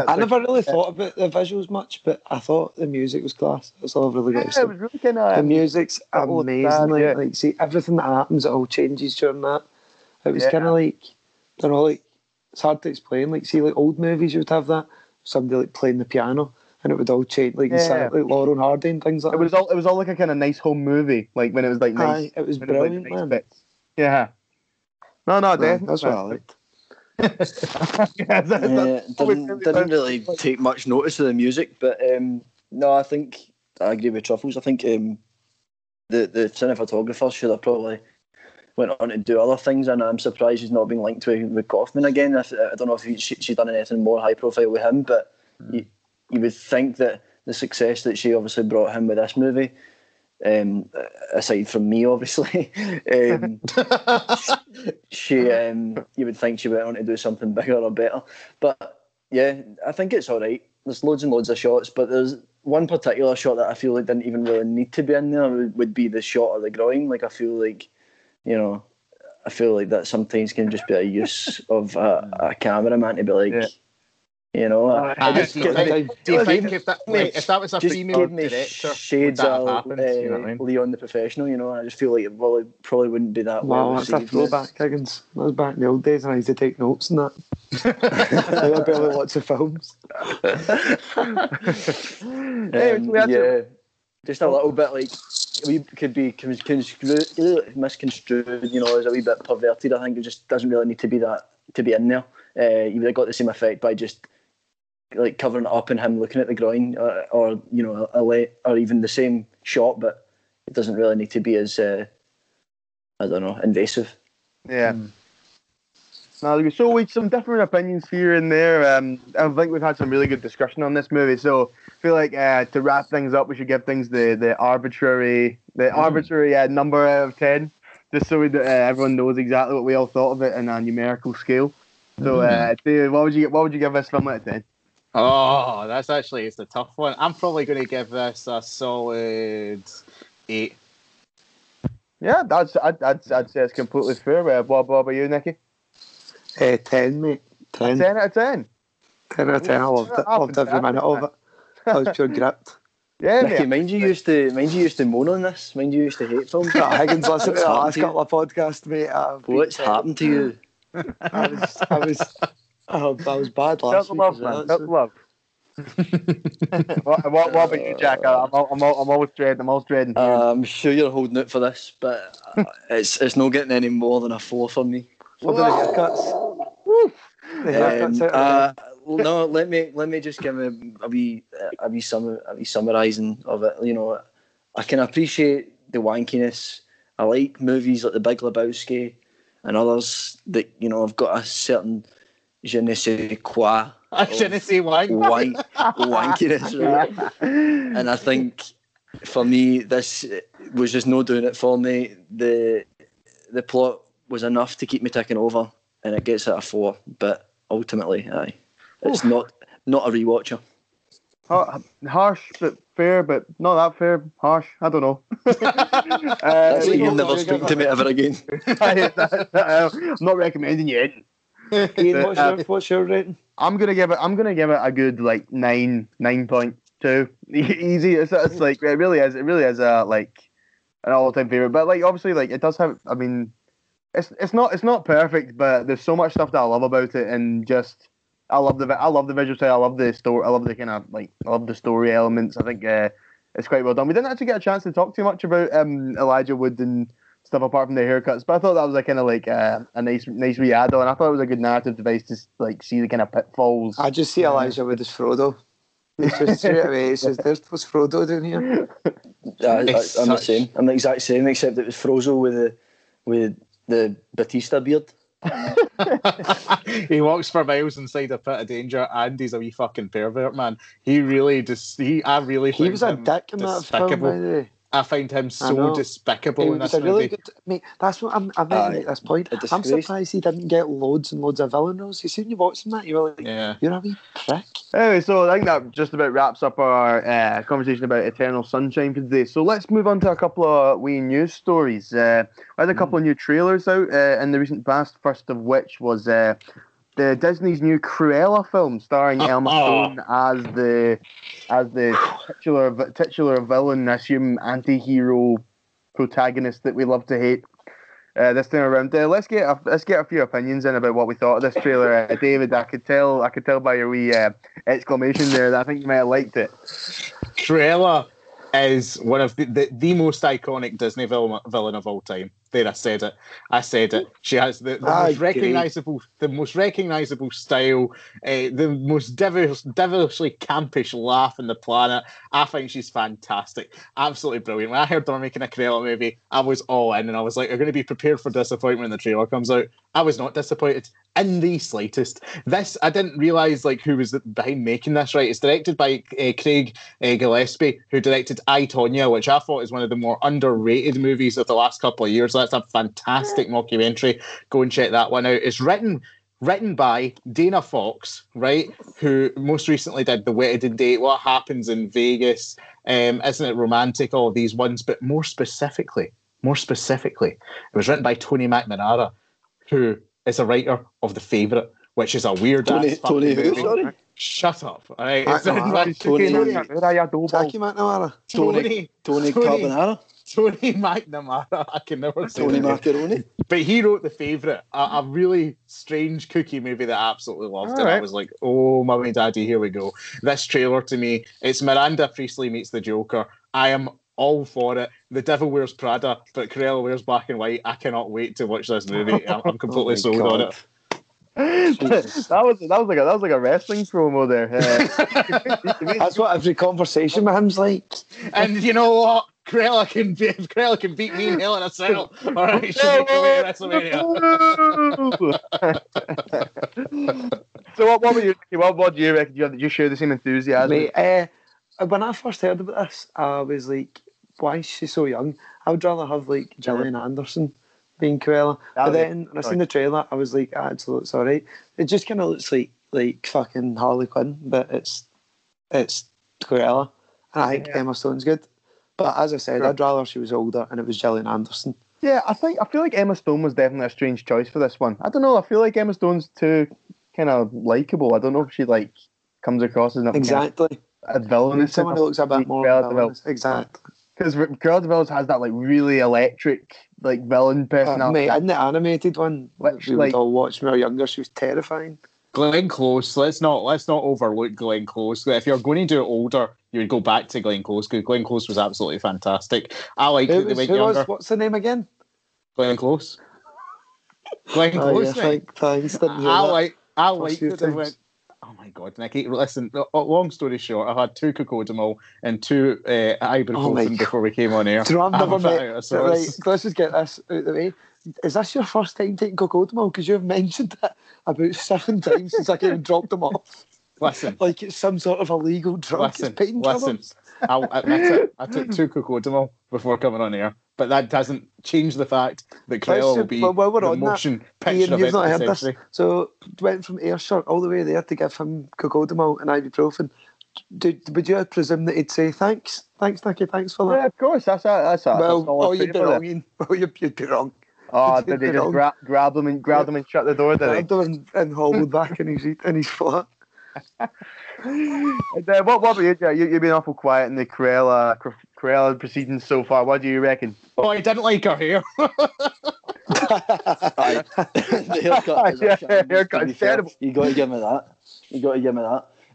I never really thought about the visuals much, but I thought the music was class. It's all really good. It was really kind of, the music's amazing. Like, see everything that happens, it all changes during that. It was kind of like, I don't know, like it's hard to explain. Like, see, like old movies, you would have that somebody like playing the piano. And it would all change, like inside, like Laurel and Hardy and things like that. It was all like a kind of nice home movie, like when it was like nice. It was brilliant, nice bits. Yeah. No, definitely. That's what I liked. Didn't really take much notice of the music, but no, I think I agree with Truffles. I think the cinematographer should have probably went on to do other things, and I'm surprised he's not been linked with Kaufman again. I don't know if she'd done anything more high profile with him, but. You would think that the success that she obviously brought him with this movie, aside from me, obviously, you would think she went on to do something bigger or better. But yeah, I think it's all right. There's loads and loads of shots, but there's one particular shot that I feel like didn't even really need to be in there. Would be the shot of the groin. Like, I feel like that sometimes can just be a use of a cameraman to be like. Yeah. You know, if that was a female director, shades of Leon the Professional, you know, I just feel like it probably wouldn't be that well. Wow, that's a throwback, Higgins. That was back in the old days and I used to take notes and that. I barely watch the films. Just a little bit like, we could be misconstrued, you know, as a wee bit perverted. I think it just doesn't really need to be that, to be in there. You would have got the same effect by just like covering it up and him looking at the groin, or you know, or even the same shot, but it doesn't really need to be as invasive. Yeah. So we've some different opinions here and there. I think we've had some really good discussion on this movie. So I feel like to wrap things up, we should give things the arbitrary number out of 10, just so everyone knows exactly what we all thought of it in a numerical scale. So, David, what would you give this film out of 10? Oh, that's actually it's a tough one. I'm probably going to give this a solid 8. Yeah, I'd say it's completely fair. What about you, Nicky? 10, mate. 10. 10 out of 10. 10 out of 10. I loved it. I loved every minute of it. I was pure gripped. Yeah, Nicky, mind you used to moan on this. Mind you used to hate films. Higgins, listen to the last couple of podcasts, mate. What's happened to you? I was bad last week. Self-love. What about you, Jack? I'm always dreading. I'm sure you're holding out for this, but it's not getting any more than a 4 for me. What about the haircuts? No, let me just give a wee summarising of it. You know, I can appreciate the wankiness. I like movies like The Big Lebowski. And others that, you know, have got a certain je ne sais quoi. Je ne sais wankiness, right? And I think, for me, this was just no doing it for me. The plot was enough to keep me ticking over, and it gets at a 4. But ultimately, aye, it's not a rewatcher. Harsh, but fair, but not that fair. Harsh, I don't know. You'll never speak to me ever again. I'm not recommending you it. Ian, what's your rating? I'm gonna give it a good like 9.2. Easy. It's like it really is a like an all-time favorite. But like obviously like it does have. I mean, it's not perfect, but there's so much stuff that I love about it, and just. I love the visual style. I love the story. I love the story elements. I think it's quite well done. We didn't actually get a chance to talk too much about Elijah Wood and stuff apart from the haircuts, but I thought that was a kind of like a nice wee add-on. And I thought it was a good narrative device to like see the kind of pitfalls. I just see Elijah Wood as Frodo. It's just straight away. It's just what's Frodo doing here? I'm the same. I'm the exact same, except it was Frozo with the Batista beard. He walks for miles inside a pit of danger, and he's a wee fucking pervert, man. He really just he was a dick in that film. I find him so despicable in this movie. Really good, mate, that's what I meant to make this point. I'm surprised he didn't get loads and loads of villain roles. You see when you watch him that, you were like, you're a wee prick. Anyway, so I think that just about wraps up our conversation about Eternal Sunshine for today. So let's move on to a couple of wee news stories. I had a couple of new trailers out in the recent past, first of which was the Disney's new Cruella film starring Emma Stone as the titular villain, I assume anti-hero protagonist that we love to hate. This time around, let's get a few opinions in about what we thought of this trailer, David. I could tell by your wee exclamation there that I think you might have liked it. Cruella is one of the most iconic Disney villain of all time. There, I said it. She has the most recognisable style, the most devilishly campish laugh on the planet. I think she's fantastic, absolutely brilliant. When I heard they were making a Cruella movie, I was all in, and I was like, "You're going to be prepared for disappointment when the trailer comes out." I was not disappointed in the slightest. This, I didn't realise like who was behind making this. Right, it's directed by Craig Gillespie, who directed I, Tonya, which I thought is one of the more underrated movies of the last couple of years. That's a fantastic mockumentary. Go and check that one out. It's written by Dana Fox, right, who most recently did The Wedding Date, What Happens in Vegas, Isn't It Romantic, all of these ones. But more specifically, it was written by Tony McNamara, who is a writer of The Favourite, which is a weird ass fucking movie. Sorry? Shut up. All right. Tony McNamara, I can never say Tony Macaroni. But he wrote The Favourite, a really strange cookie movie that I absolutely loved. All and right. I was like, oh, mummy, daddy, here we go. This trailer to me, it's Miranda Priestley meets the Joker. I am all for it. The Devil Wears Prada, but Cruella wears black and white. I cannot wait to watch this movie. I'm completely sold on it. that was like a wrestling promo there. That's what every conversation with him's like. And you know what? Cruella can beat me in Hell in a Cell. All right, she's going to WrestleMania. So what were you? What do you reckon? Do you share the same enthusiasm? Mate, when I first heard about this, I was like, "Why is she so young? I would rather have like Gillian Anderson." Being Cruella, but then when I seen the trailer, I was like, "Actually, it's all right." It just kind of looks like fucking Harley Quinn, but it's Cruella, and I think Emma Stone's good. But as I said, I'd rather she was older, and it was Gillian Anderson. Yeah, I feel like Emma Stone was definitely a strange choice for this one. I don't know. I feel like Emma Stone's too kind of likable. I don't know if she like comes across as a villainous. Someone who looks a bit more villainous. Exactly. Because Cruella de Vil has that like really electric like villain personality. Mate, in the animated one, which we would all watch when we were younger, she was terrifying. Glenn Close, let's not overlook Glenn Close. If you're going to do it older, you would go back to Glenn Close because Glenn Close was absolutely fantastic. I like that they went younger. What's the name again? Glenn Close. Glenn Close. Yeah, thanks. I like that they went. Oh my God, Nicky! Listen, long story short, I've had 2 cocodamol and 2 ibuprofen before we came on air. Let's just get this out of the way. Is this your first time taking cocodamol? Because you've mentioned it about 7 times since I came and dropped them off. Listen, like it's some sort of illegal drug. Listen, I'll admit it. I took 2 cocodamol before coming on air, but that doesn't change the fact that Cruella will be the motion picture of it. You've not heard this. So went from Ayrshire all the way there to give him cocodamol and ibuprofen. Would you presume that he'd say thanks? Thanks, Nicky. Thanks for that. Yeah, of course. That's you'd be wrong. Oh, did they just grab them and shut the door? Did they? And hobbled back in his flat. And, what about you, Jack? You've been awful quiet in the Cruella proceedings so far. What do you reckon? Oh, I didn't like her hair. The haircut is terrible. You got to give me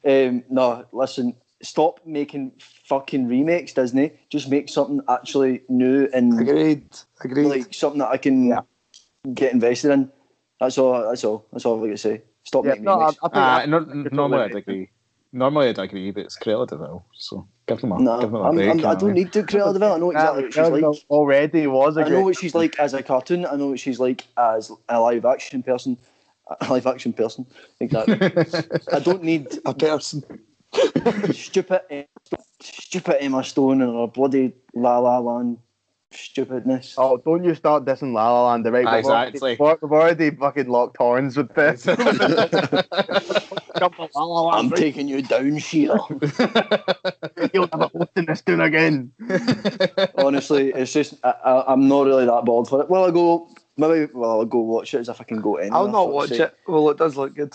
that. No, listen. Stop making fucking remakes, Disney. Just make something actually new and agreed. Like something that I can get invested in. That's all. That's all I've got to say. Stop making remakes. Normally I'd agree. normally I'd agree, but it's Cruella de Vil, so give them a break. I don't need to Cruella de Vil. I know exactly what she's like. Already was a I know what she's like as a cartoon. I know what she's like as a live action person. A live action person, exactly. I don't need a person. Stupid Emma Stone and her bloody La La Land stupidness. Oh, don't you start dissing La La Land, right? Exactly. We've already fucking locked horns with this. I'm taking you down, Sheila. You'll never listen this tune again. Honestly, it's just I'm not really that bothered for it. Will I go? Maybe. Well, I'll go watch it as if I can go anywhere. I'll not watch it. Well, it does look good.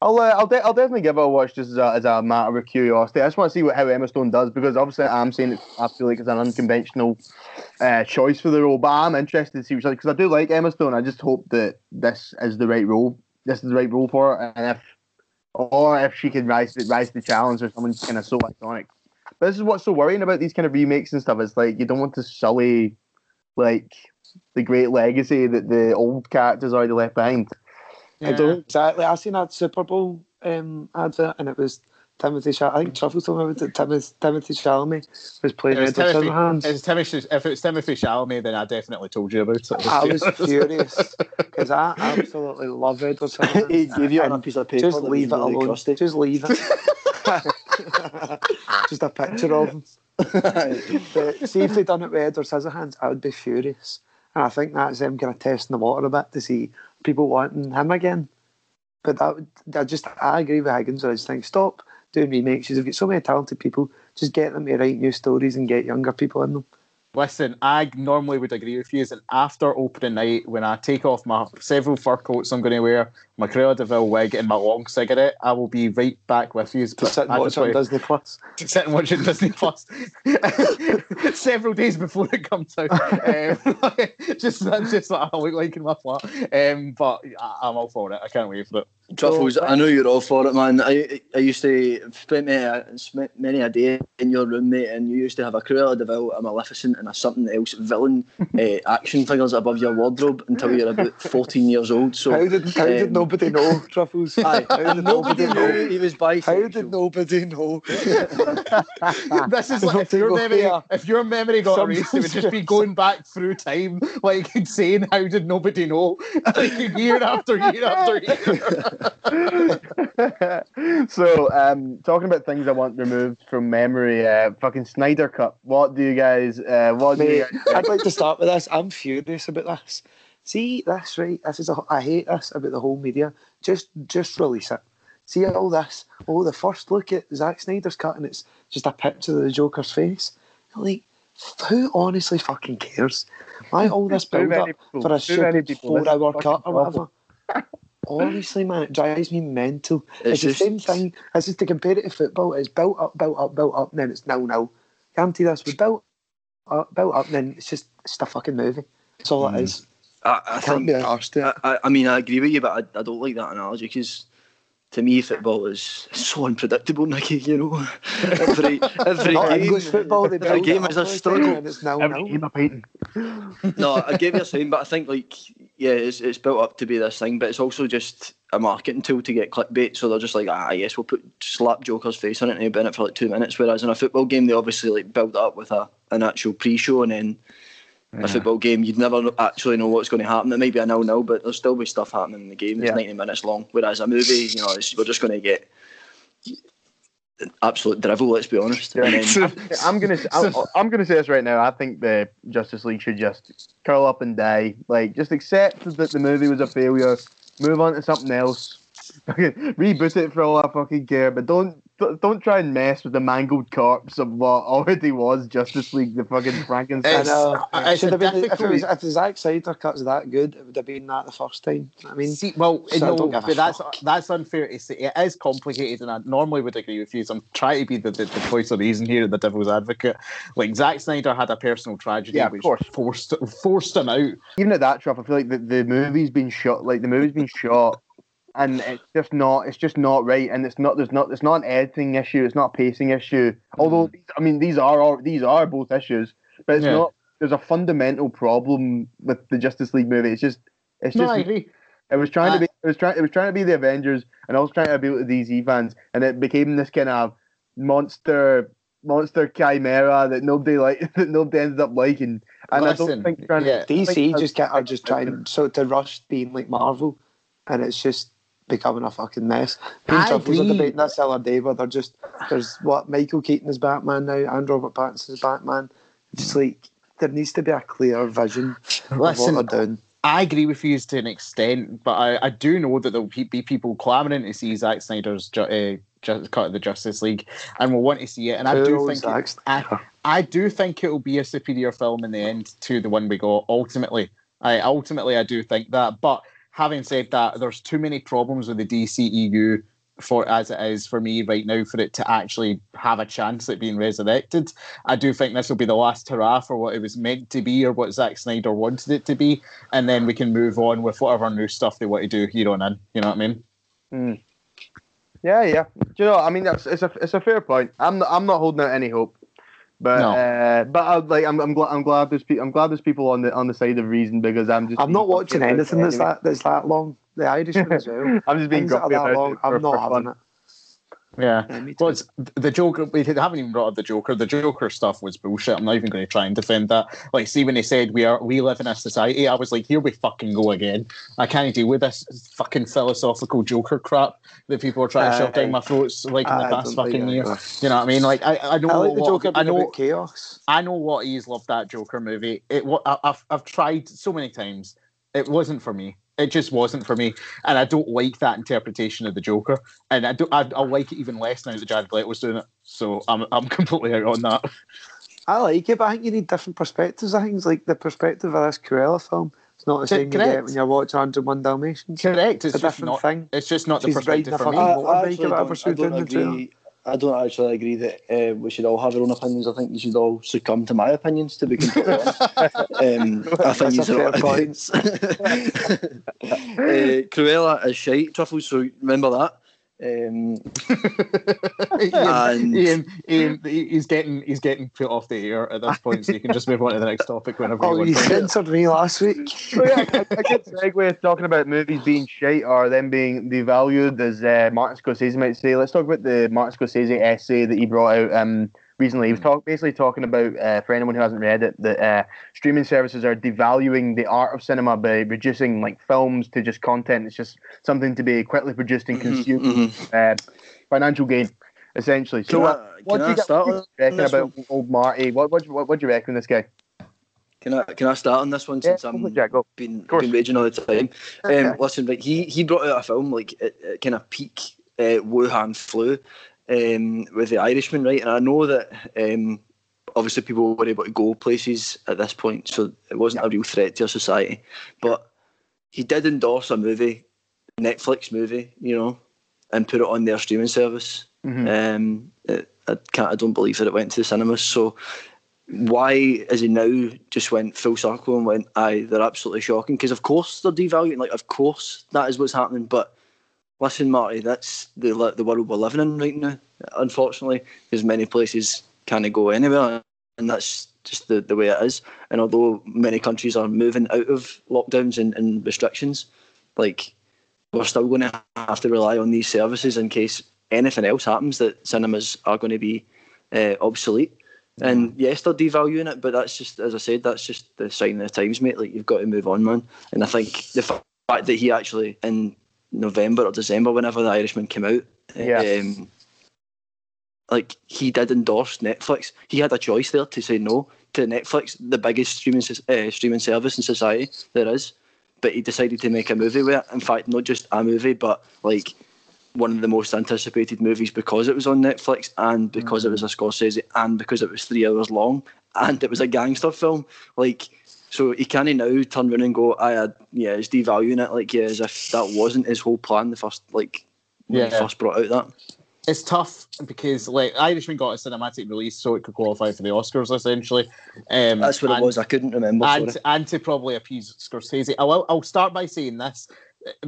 I'll definitely give it a watch just as a matter of curiosity. I just want to see how Emma Stone does, because obviously I'm saying it, I feel like it's an unconventional choice for the role, but I'm interested to see what she does, because I do like Emma Stone. I just hope that this is the right role. This is the right role for her, and if she can rise to the challenge, or someone's kind of so iconic. But this is what's so worrying about these kind of remakes and stuff. It's like you don't want to sully like the great legacy that the old characters already left behind. Yeah. I don't exactly. I seen that Super Bowl advert, and it was Timothy Chalamet. I think Truffle told me about it. Timothy Chalamet was playing Edward Scissorhands. If it's Timothy Chalamet, then I definitely told you about it. I was furious, because I absolutely love Edward Scissorhands. He gave you a piece of paper. Just leave it alone. Crusty. Just leave it. Just a picture of him. But see, if they'd done it with Edward Scissorhands, I would be furious. And I think that's them kind of testing the water a bit to see people wanting him again. But I agree with Higgins. I just think stop doing remakes. You've got so many talented people. Just get them to write new stories and get younger people in them. Listen, I normally would agree with you. And after opening night, when I take off my several fur coats I'm going to wear, my Cruella de Vil wig and my long cigarette, I will be right back with you. To sit and watch on Disney Plus. To sit and watch on Disney Plus. Several days before it comes out. Just what I look like in my flat. But I'm all for it. I can't wait for it. Truffles, I know you're all for it, man. I used to spend many a day in your room, mate, and you used to have a Cruella de Vil, a Maleficent, and a something else villain action figures above your wardrobe until you're about 14 years old. So how did nobody know, Truffles? Aye, how did nobody know he was bisexual? How did nobody know? This is like, if your memory got erased, it would just be going back through time, like saying, how did nobody know? Like year after year after year. So, talking about things I want removed from memory, fucking Snyder Cut. What do you guys? Mate, I'd like to start with this. I'm furious about this. See, that's right. I hate this about the whole media. Just release it. See all this. Oh, the first look at Zack Snyder's cut, and it's just a picture of the Joker's face. Like, who honestly fucking cares? Why all this build up for a stupid 4-hour cut or whatever? Honestly, man, it drives me mental. It's the same thing. This is to compare it to football. It's built up, and then it's 0-0. Guarantee this. We built up, and then it's just a fucking movie. That's all it is. I can't be arsed to it. I mean, I agree with you, but I don't like that analogy, because to me, football is so unpredictable, Nicky. You know, every game, English football, every game is a struggle. And it's now every game a painting. No, I get what you're saying, but I think, like, yeah, it's built up to be this thing, but it's also just a marketing tool to get clickbait. So they're just like, yes, we'll slap Joker's face on it and he'll be in it for like 2 minutes. Whereas in a football game, they obviously like build it up with an actual pre-show, and then a football game, you'd never actually know what's going to happen. It might be a 0-0, but there'll still be stuff happening in the game. It's 90 minutes long. Whereas a movie, you know, we're just going to get absolute drivel, let's be honest. Yeah. I'm gonna say this right now. I think the Justice League should just curl up and die. Like, just accept that the movie was a failure. Move on to something else. Reboot it for all I fucking care, but don't try and mess with the mangled corpse of what already was Justice League, the fucking Frankenstein. If the Zack Snyder cut's that good, it would have been that the first time. I mean, that's unfair to say. It is complicated, and I normally would agree with you. So I'm trying to be the voice of reason here, the devil's advocate. Like, Zack Snyder had a personal tragedy, which forced him out. Even at that, Truff, I feel like the movie's been shot. Like, the movie's been shot. And it's just not right, and it's not an editing issue, it's not a pacing issue. Although these are both issues, but it's not. There's a fundamental problem with the Justice League movie. It's just I agree. It was trying to be. It was trying to be the Avengers, and also trying to be with the DC fans, and it became this kind of monster chimera that nobody liked, that nobody ended up liking. And listen, I don't think DC are just trying so to rush being like Marvel, and it's just becoming a fucking mess. I agree. Are debating this the other day, but they're just Michael Keaton is Batman now, and Robert Pattinson is Batman. It's like there needs to be a clear vision of what they're doing. I agree with you to an extent, but I do know that there will be people clamouring to see Zack Snyder's cut of the Justice League, and will want to see it. And I do think it will be a superior film in the end to the one we got. Ultimately, I do think that. But having said that, there's too many problems with the DCEU for as it is for me right now for it to actually have a chance at being resurrected. I do think this will be the last hurrah for what it was meant to be or what Zack Snyder wanted it to be, and then we can move on with whatever new stuff they want to do here on in. You know what I mean? Mm. Yeah. Do you know what I mean? It's a fair point. I'm not holding out any hope, but I'm glad there's people on the side of reason, because I'm not watching anything that's that long. The Irishman as well. I'm just being grumpy about long, it. I'm not having it. Yeah. Well, the Joker, we haven't even brought up the Joker. The Joker stuff was bullshit. I'm not even going to try and defend that. Like, see, when they said we live in a society, I was like, here we fucking go again. I can't deal with this fucking philosophical Joker crap that people are trying to shove down my throats in the past fucking year. You know what I mean? Like, I know what he's loved that Joker movie. I've tried so many times. It wasn't for me. It just wasn't for me, and I don't like that interpretation of the Joker, and I like it even less now that Jared Leto was doing it. So I'm completely out on that. I like it, but I think you need different perspectives. I think it's like the perspective of this Cruella film. It's not the same you get when you watch 101 Dalmatians. Correct. It's a different thing. It's just not the perspective for me. I don't actually agree that we should all have our own opinions. I think you should all succumb to my opinions, to be completely honest. I think these are points. Cruella is shite, Truffles, so remember that. Ian, he's getting put off the air at this point, so you can just move on to the next topic whenever you want. You censored me last week. So yeah, I get segue talking about movies being shite or them being devalued, as Martin Scorsese might say. Let's talk about the Martin Scorsese essay that he brought out recently. He was basically talking about, for anyone who hasn't read it, that streaming services are devaluing the art of cinema by reducing like films to just content. It's just something to be quickly produced and consumed, financial gain, essentially. So, what do you reckon about old Marty? What do you reckon this guy? Can I start on this one, since I've been raging all the time? Listen, right, he brought out a film like at kind of peak Wuhan flu. With The Irishman, right? And I know that obviously people were able to go places at this point, so it wasn't a real threat to our society. But he did endorse a movie, Netflix movie, you know, and put it on their streaming service. I don't believe that it went to the cinemas. So why, as he now just went full circle and went, aye, they're absolutely shocking, because of course they're devaluing, like, of course that is what's happening, but listen, Marty, that's the world we're living in right now, unfortunately, because many places can't go anywhere, and that's just the way it is. And although many countries are moving out of lockdowns and restrictions, like, we're still going to have to rely on these services in case anything else happens, that cinemas are going to be obsolete. And yes, they're devaluing it, but that's just, as I said, that's just the sign of the times, mate. Like, you've got to move on, man. And I think the fact that he actually, in November or December, whenever The Irishman came out, like, he did endorse Netflix. He had a choice there to say no to Netflix, the biggest streaming service in society there is, but he decided to make a movie with it. In fact, not just a movie, but like one of the most anticipated movies, because it was on Netflix, and because it was a Scorsese, and because it was 3 hours long, and it was a gangster film. Like, so he can't now turn around and go, he's devaluing it, like, as if that wasn't his whole plan when he first brought out that. It's tough, because, like, Irishman got a cinematic release so it could qualify for the Oscars, essentially. That's what it was, I couldn't remember. And to probably appease Scorsese. I'll start by saying this.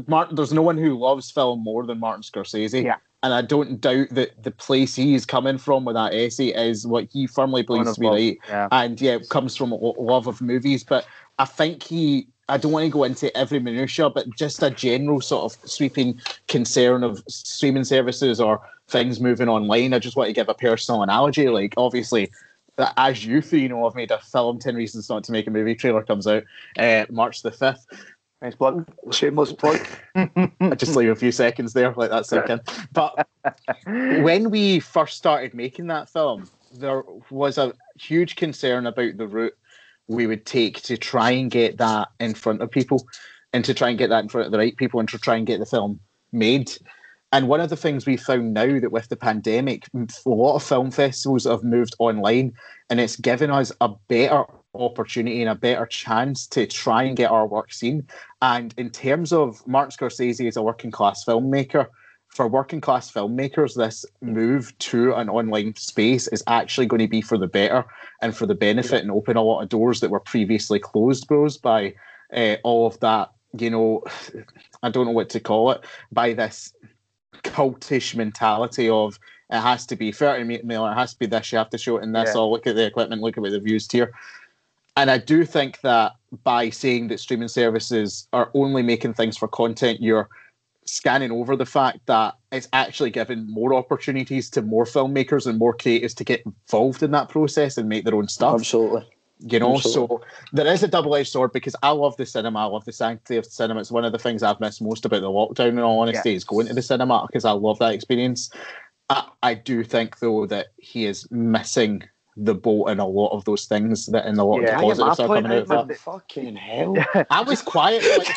Martin, there's no one who loves film more than Martin Scorsese. Yeah. And I don't doubt that the place he's coming from with that essay is what he firmly believes to be right. Yeah. And it comes from a love of movies. But I think he I don't want to go into every minutia, but just a general sort of sweeping concern of streaming services or things moving online. I just want to give a personal analogy. Like, obviously, as you three know, I've made a film, 10 Reasons Not to Make a Movie trailer comes out March the 5th. Nice plug. Shameless plug. I just leave a few seconds there, like that second. But when we first started making that film, there was a huge concern about the route we would take to try and get that in front of people and to try and get that in front of the right people and to try and get the film made. And one of the things we found now that with the pandemic, a lot of film festivals have moved online, and it's given us a better opportunity and a better chance to try and get our work seen. And in terms of Martin Scorsese as a working class filmmaker, for working class filmmakers, this move to an online space is actually going to be for the better and for the benefit, and open a lot of doors that were previously closed, bros, by all of that, you know, I don't know what to call it, by this cultish mentality of it has to be 30 million, it has to be this, you have to show it in this, oh, look at the equipment, look at what the views tier. And I do think that by saying that streaming services are only making things for content, you're scanning over the fact that it's actually given more opportunities to more filmmakers and more creators to get involved in that process and make their own stuff. Absolutely. You know, so there is a double-edged sword, because I love the cinema. I love the sanctity of the cinema. It's one of the things I've missed most about the lockdown, in all honesty, is going to the cinema, because I love that experience. I do think, though, that he is missing the boat in a lot of those things that in the lot of deposits are coming out of that. Fucking hell. I was quiet for like the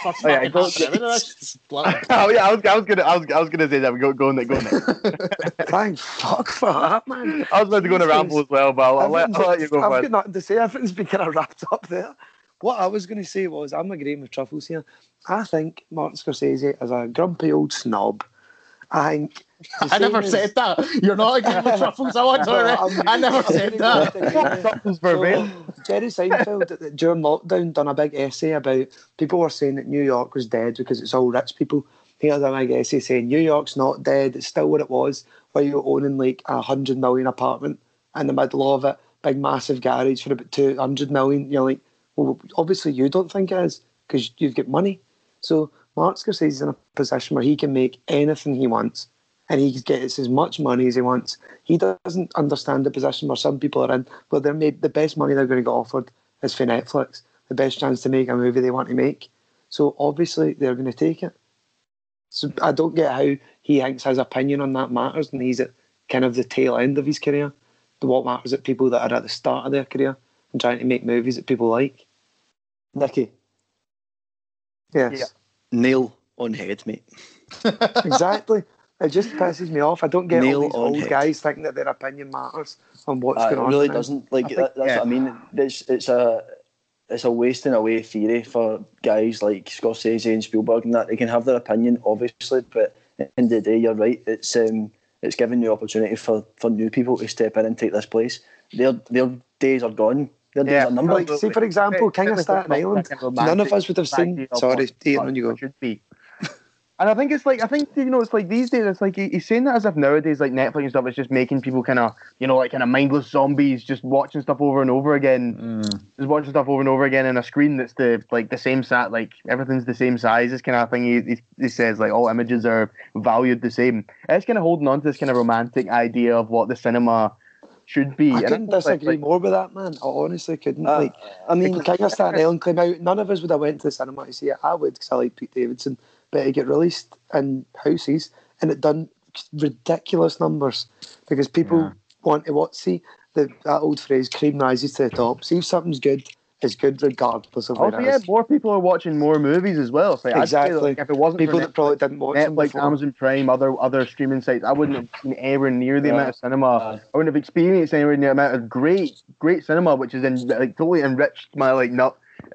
first half an hour. Oh yeah, I was gonna say that. Go on there. Thank fuck for that, man. I was about to go on a ramble as well, but I'll let you go first. I've got nothing to say. Everything's been kind of wrapped up there. What I was going to say was, I'm agreeing with Truffles here. I think Martin Scorsese is a grumpy old snob. I think I never said that. You're not agreeing with Truffles. I never said that. Jerry Seinfeld, during lockdown, done a big essay about people were saying that New York was dead because it's all rich people. He had a big essay saying New York's not dead, it's still what it was, where you're owning like $100 million apartment in the middle of it, big massive garage for about $200 million. You're like, well, obviously you don't think it is because you've got money. So Martin Scorsese is in a position where he can make anything he wants, and he gets as much money as he wants. He doesn't understand the position where some people are in, where they're made the best money they're going to get offered is for Netflix, the best chance to make a movie they want to make. So obviously they're going to take it. So I don't get how he thinks his opinion on that matters, and he's at kind of the tail end of his career. But what matters at people that are at the start of their career and trying to make movies that people like. Nicky. Yes. Yeah. Nail on head, mate. Exactly. It just pisses me off. I don't get all these old guys thinking that their opinion matters on what's going on. It really doesn't. Like, that's what I mean. It's a wasting away theory for guys like Scorsese and Spielberg, and that they can have their opinion, obviously, but at the end of the day, you're right. It's giving the opportunity for new people to step in and take this place. Their days are gone. Yeah, like, say for example, King of Staten Island. None of us would have seen. Sorry, Ian, when you go. And I think it's like, it's like these days, it's like he's saying that as if nowadays, like Netflix and stuff, is just making people kind of, like kind of mindless zombies, just watching stuff over and over again, in a screen that's the same size, like everything's the same size. This kind of thing he says, like all images are valued the same. It's kind of holding on to this kind of romantic idea of what the cinema should be. I couldn't disagree more with that, man. I honestly couldn't. King of Staten Island came out. None of us would have went to the cinema to see it. I would, because I like Pete Davidson, but it got released in houses and it done ridiculous numbers because people want to see that old phrase, cream rises to the top. See if something's good, it's good regardless of what it is. More people are watching more movies as well. So exactly. If it wasn't people for Netflix, that probably didn't watch them before. Amazon Prime, other streaming sites, I wouldn't have seen anywhere near the amount of cinema. I wouldn't have experienced anywhere near the amount of great cinema, which has totally enriched my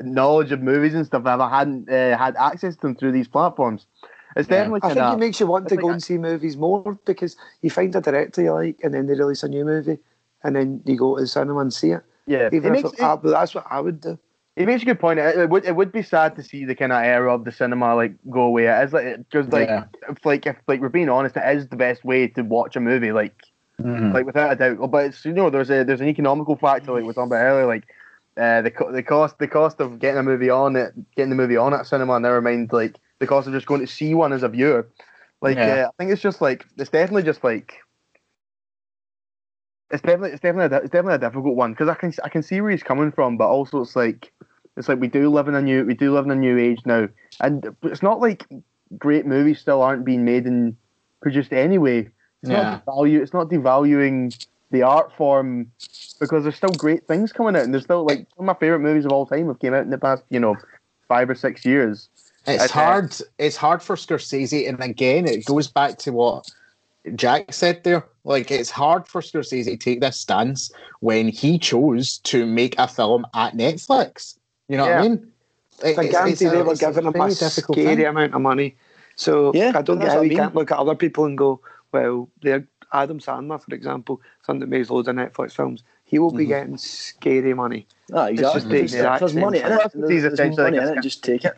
knowledge of movies and stuff. If I hadn't had access to them through these platforms, it's definitely. I think it makes you want to go and see movies more, because you find a director you like, and then they release a new movie, and then you go to the cinema and see it. Yeah, that's what I would do. It makes a good point. It would be sad to see the kind of era of the cinema go away. It's if we're being honest, it is the best way to watch a movie, without a doubt. But it's, there's an economical factor, like we were talking about earlier, the cost of getting a movie on it, getting the movie on at cinema, never mind like the cost of just going to see one as a viewer. Like, yeah. I think it's just like, it's definitely just like, it's definitely a difficult one, because I can see where he's coming from, but also it's like we do live in a new age now, and it's not like great movies still aren't being made and produced anyway. It's not devaluing the art form, because there's still great things coming out, and there's still like some of my favorite movies of all time have came out in the past 5 or 6 years. It's hard for Scorsese, and again it goes back to what Jack said there. Like, it's hard for Scorsese to take this stance when he chose to make a film at Netflix. You know what I mean? It's giving him a scary amount of money. So yeah, I don't get how he can't look at other people and go, well, they're Adam Sandler, for example, something that makes loads of Netflix films. He will be getting scary money. Oh, exactly. It's just there's money in it. He's essentially like, just take it.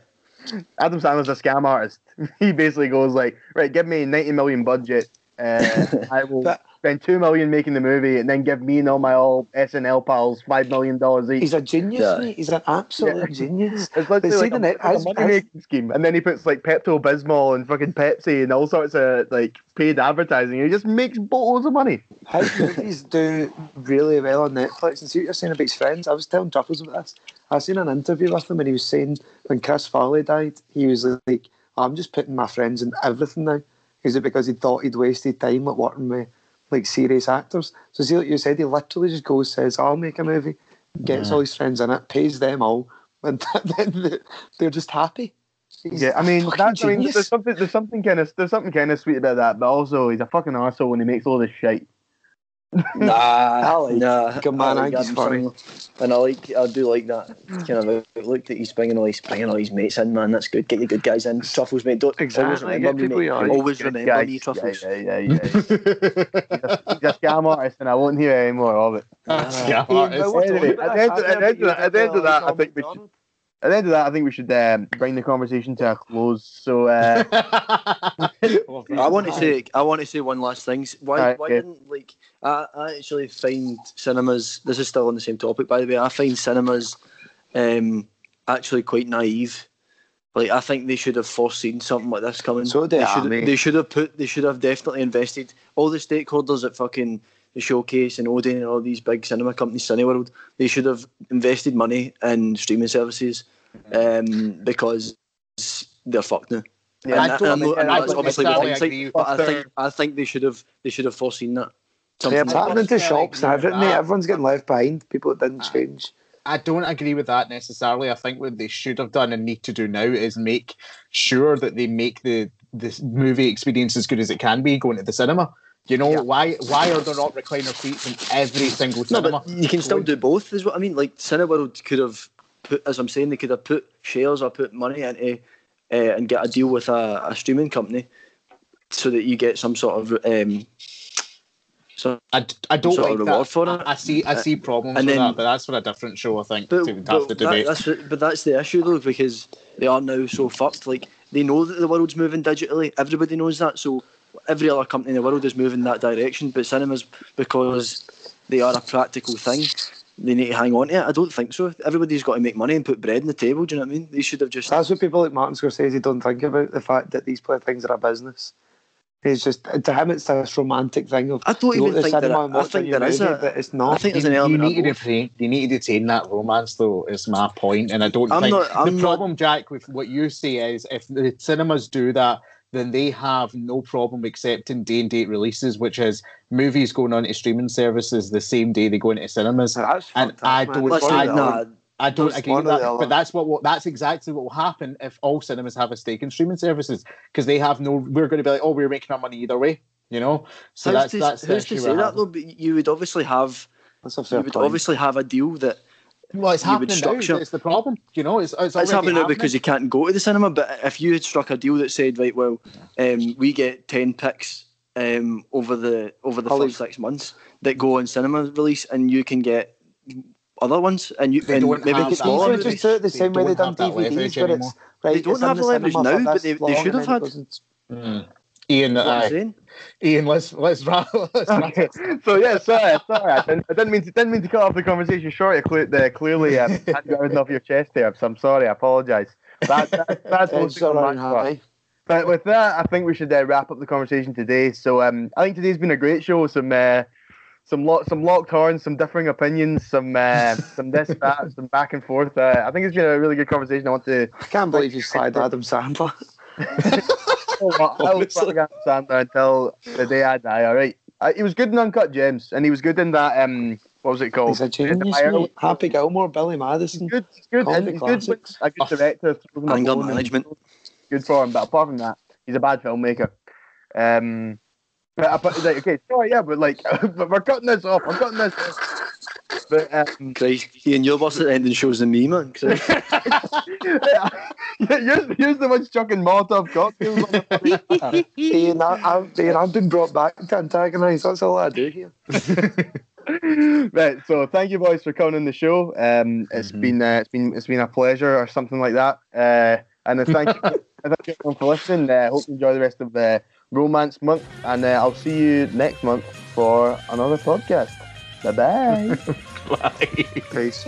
Adam Sandler's a scam artist. He basically goes like, right, give me a 90 million budget. I will spend 2 million making the movie, and then give me and all my old SNL pals $5 million each. He's a genius. Yeah. He's an absolute genius. It's like a money-making scheme, and then he puts like Pepto-Bismol and fucking Pepsi and all sorts of like paid advertising, and he just makes boatloads of money. His movies do really well on Netflix, and see what you're saying about his friends. I was telling Truffles about this. I seen an interview with him, and he was saying when Chris Farley died, he was like, "I'm just putting my friends in everything now." Is it because he thought he'd wasted time at working with like serious actors? So see, like you said, he literally just goes, says, "I'll make a movie," gets all his friends in it, pays them all, and then they're just happy. He's genius. there's something kind of sweet about that, but also he's a fucking arsehole when he makes all this shit. I do like that kind of outlook that he's bringing all his mates in, man. That's good. Get your good guys in, Truffles, mate. Always remember me, Truffles. Yeah. He's a scam artist, and I won't hear any more of it. At the end of that, I think we should bring the conversation to a close. So, I want to say one last thing. I actually find cinemas — this is still on the same topic, by the way — I find cinemas actually quite naive. Like, I think they should have foreseen something like this coming. So they should have definitely invested. All the stakeholders at fucking the Showcase and Odeon and all these big cinema companies, Cineworld, they should have invested money in streaming services because they're fucked now. Yeah, I think they should have foreseen that. It's happening to shops now, isn't it? Everyone's getting left behind. People that didn't change. I don't agree with that necessarily. I think what they should have done and need to do now is make sure that they make the movie experience as good as it can be going to the cinema. You know, why are there not recliner seats in every single cinema? No, but you can still do both, is what I mean. Like, Cineworld could have put, as I'm saying, they could have put shares or put money into and get a deal with a streaming company so that you get some sort of reward for it. I see problems with that, but that's for a different show, I think, to debate. That's the issue, though, because they are now so fucked. Like, they know that the world's moving digitally. Everybody knows that, so every other company in the world is moving in that direction, but cinemas, because they are a practical thing, they need to hang on to it. I don't think so. Everybody's got to make money and put bread on the table, do you know what I mean? They should have just... That's what people like Martin Scorsese don't think about, the fact that these things are a business. It's just, to him, it's this romantic thing of... I don't even think that... I think there is a... It's not. I think there's an element of both. You need to retain that romance, though, is my point, and I don't think... The problem, Jack, with what you say is, if the cinemas do that, then they have no problem accepting day-and-date releases, which is movies going on to streaming services the same day they go into cinemas. I don't agree with that. But that's exactly what will happen if all cinemas have a stake in streaming services, because they have no... We're going to be like, oh, we're making our money either way, you know? So that's the issue. Who's to say that, though? But you would obviously have... You would obviously have a deal that... Well, it's happening now. It's the problem, you know. It's happening now because you can't go to the cinema. But if you had struck a deal that said, right, well, we get 10 picks over the first 6 months that go on cinema release, and you can get other ones, and you can maybe get smaller. They just do it the same way they done DVDs, but it's, right, they don't have the leverage now, but they should have had. Ian, Ian, let's okay. So yeah, sorry. I didn't mean to cut off the conversation short. Clearly, had gotten off your chest there. So I'm sorry. I apologise. That's all. But with that, I think we should wrap up the conversation today. So I think today's been a great show. Some locked horns, some differing opinions, some this, that, some back and forth. I think it's been a really good conversation. I can't believe you slid Adam Sandler. I will slide Adam Sandler until the day I die. All right. He was good in Uncut Gems, and he was good in that. What was it called? He's a genius, mate. Happy Gilmore, Billy Madison. He's good. A good director. Anger management. Good for him, but apart from that, he's a bad filmmaker. But we're cutting this off. I'm cutting this off. But Ian, you're worse at ending shows than me, man. Here's the one's chucking Molotov cocktails on the Ian, I've been brought back to antagonise. That's all I do here. Right, so thank you, boys, for coming on the show. It's been a pleasure, or something like that. And thank you everyone for listening. Hope you enjoy the rest of Romance Month, and I'll see you next month for another podcast. Bye-bye. Bye. Peace.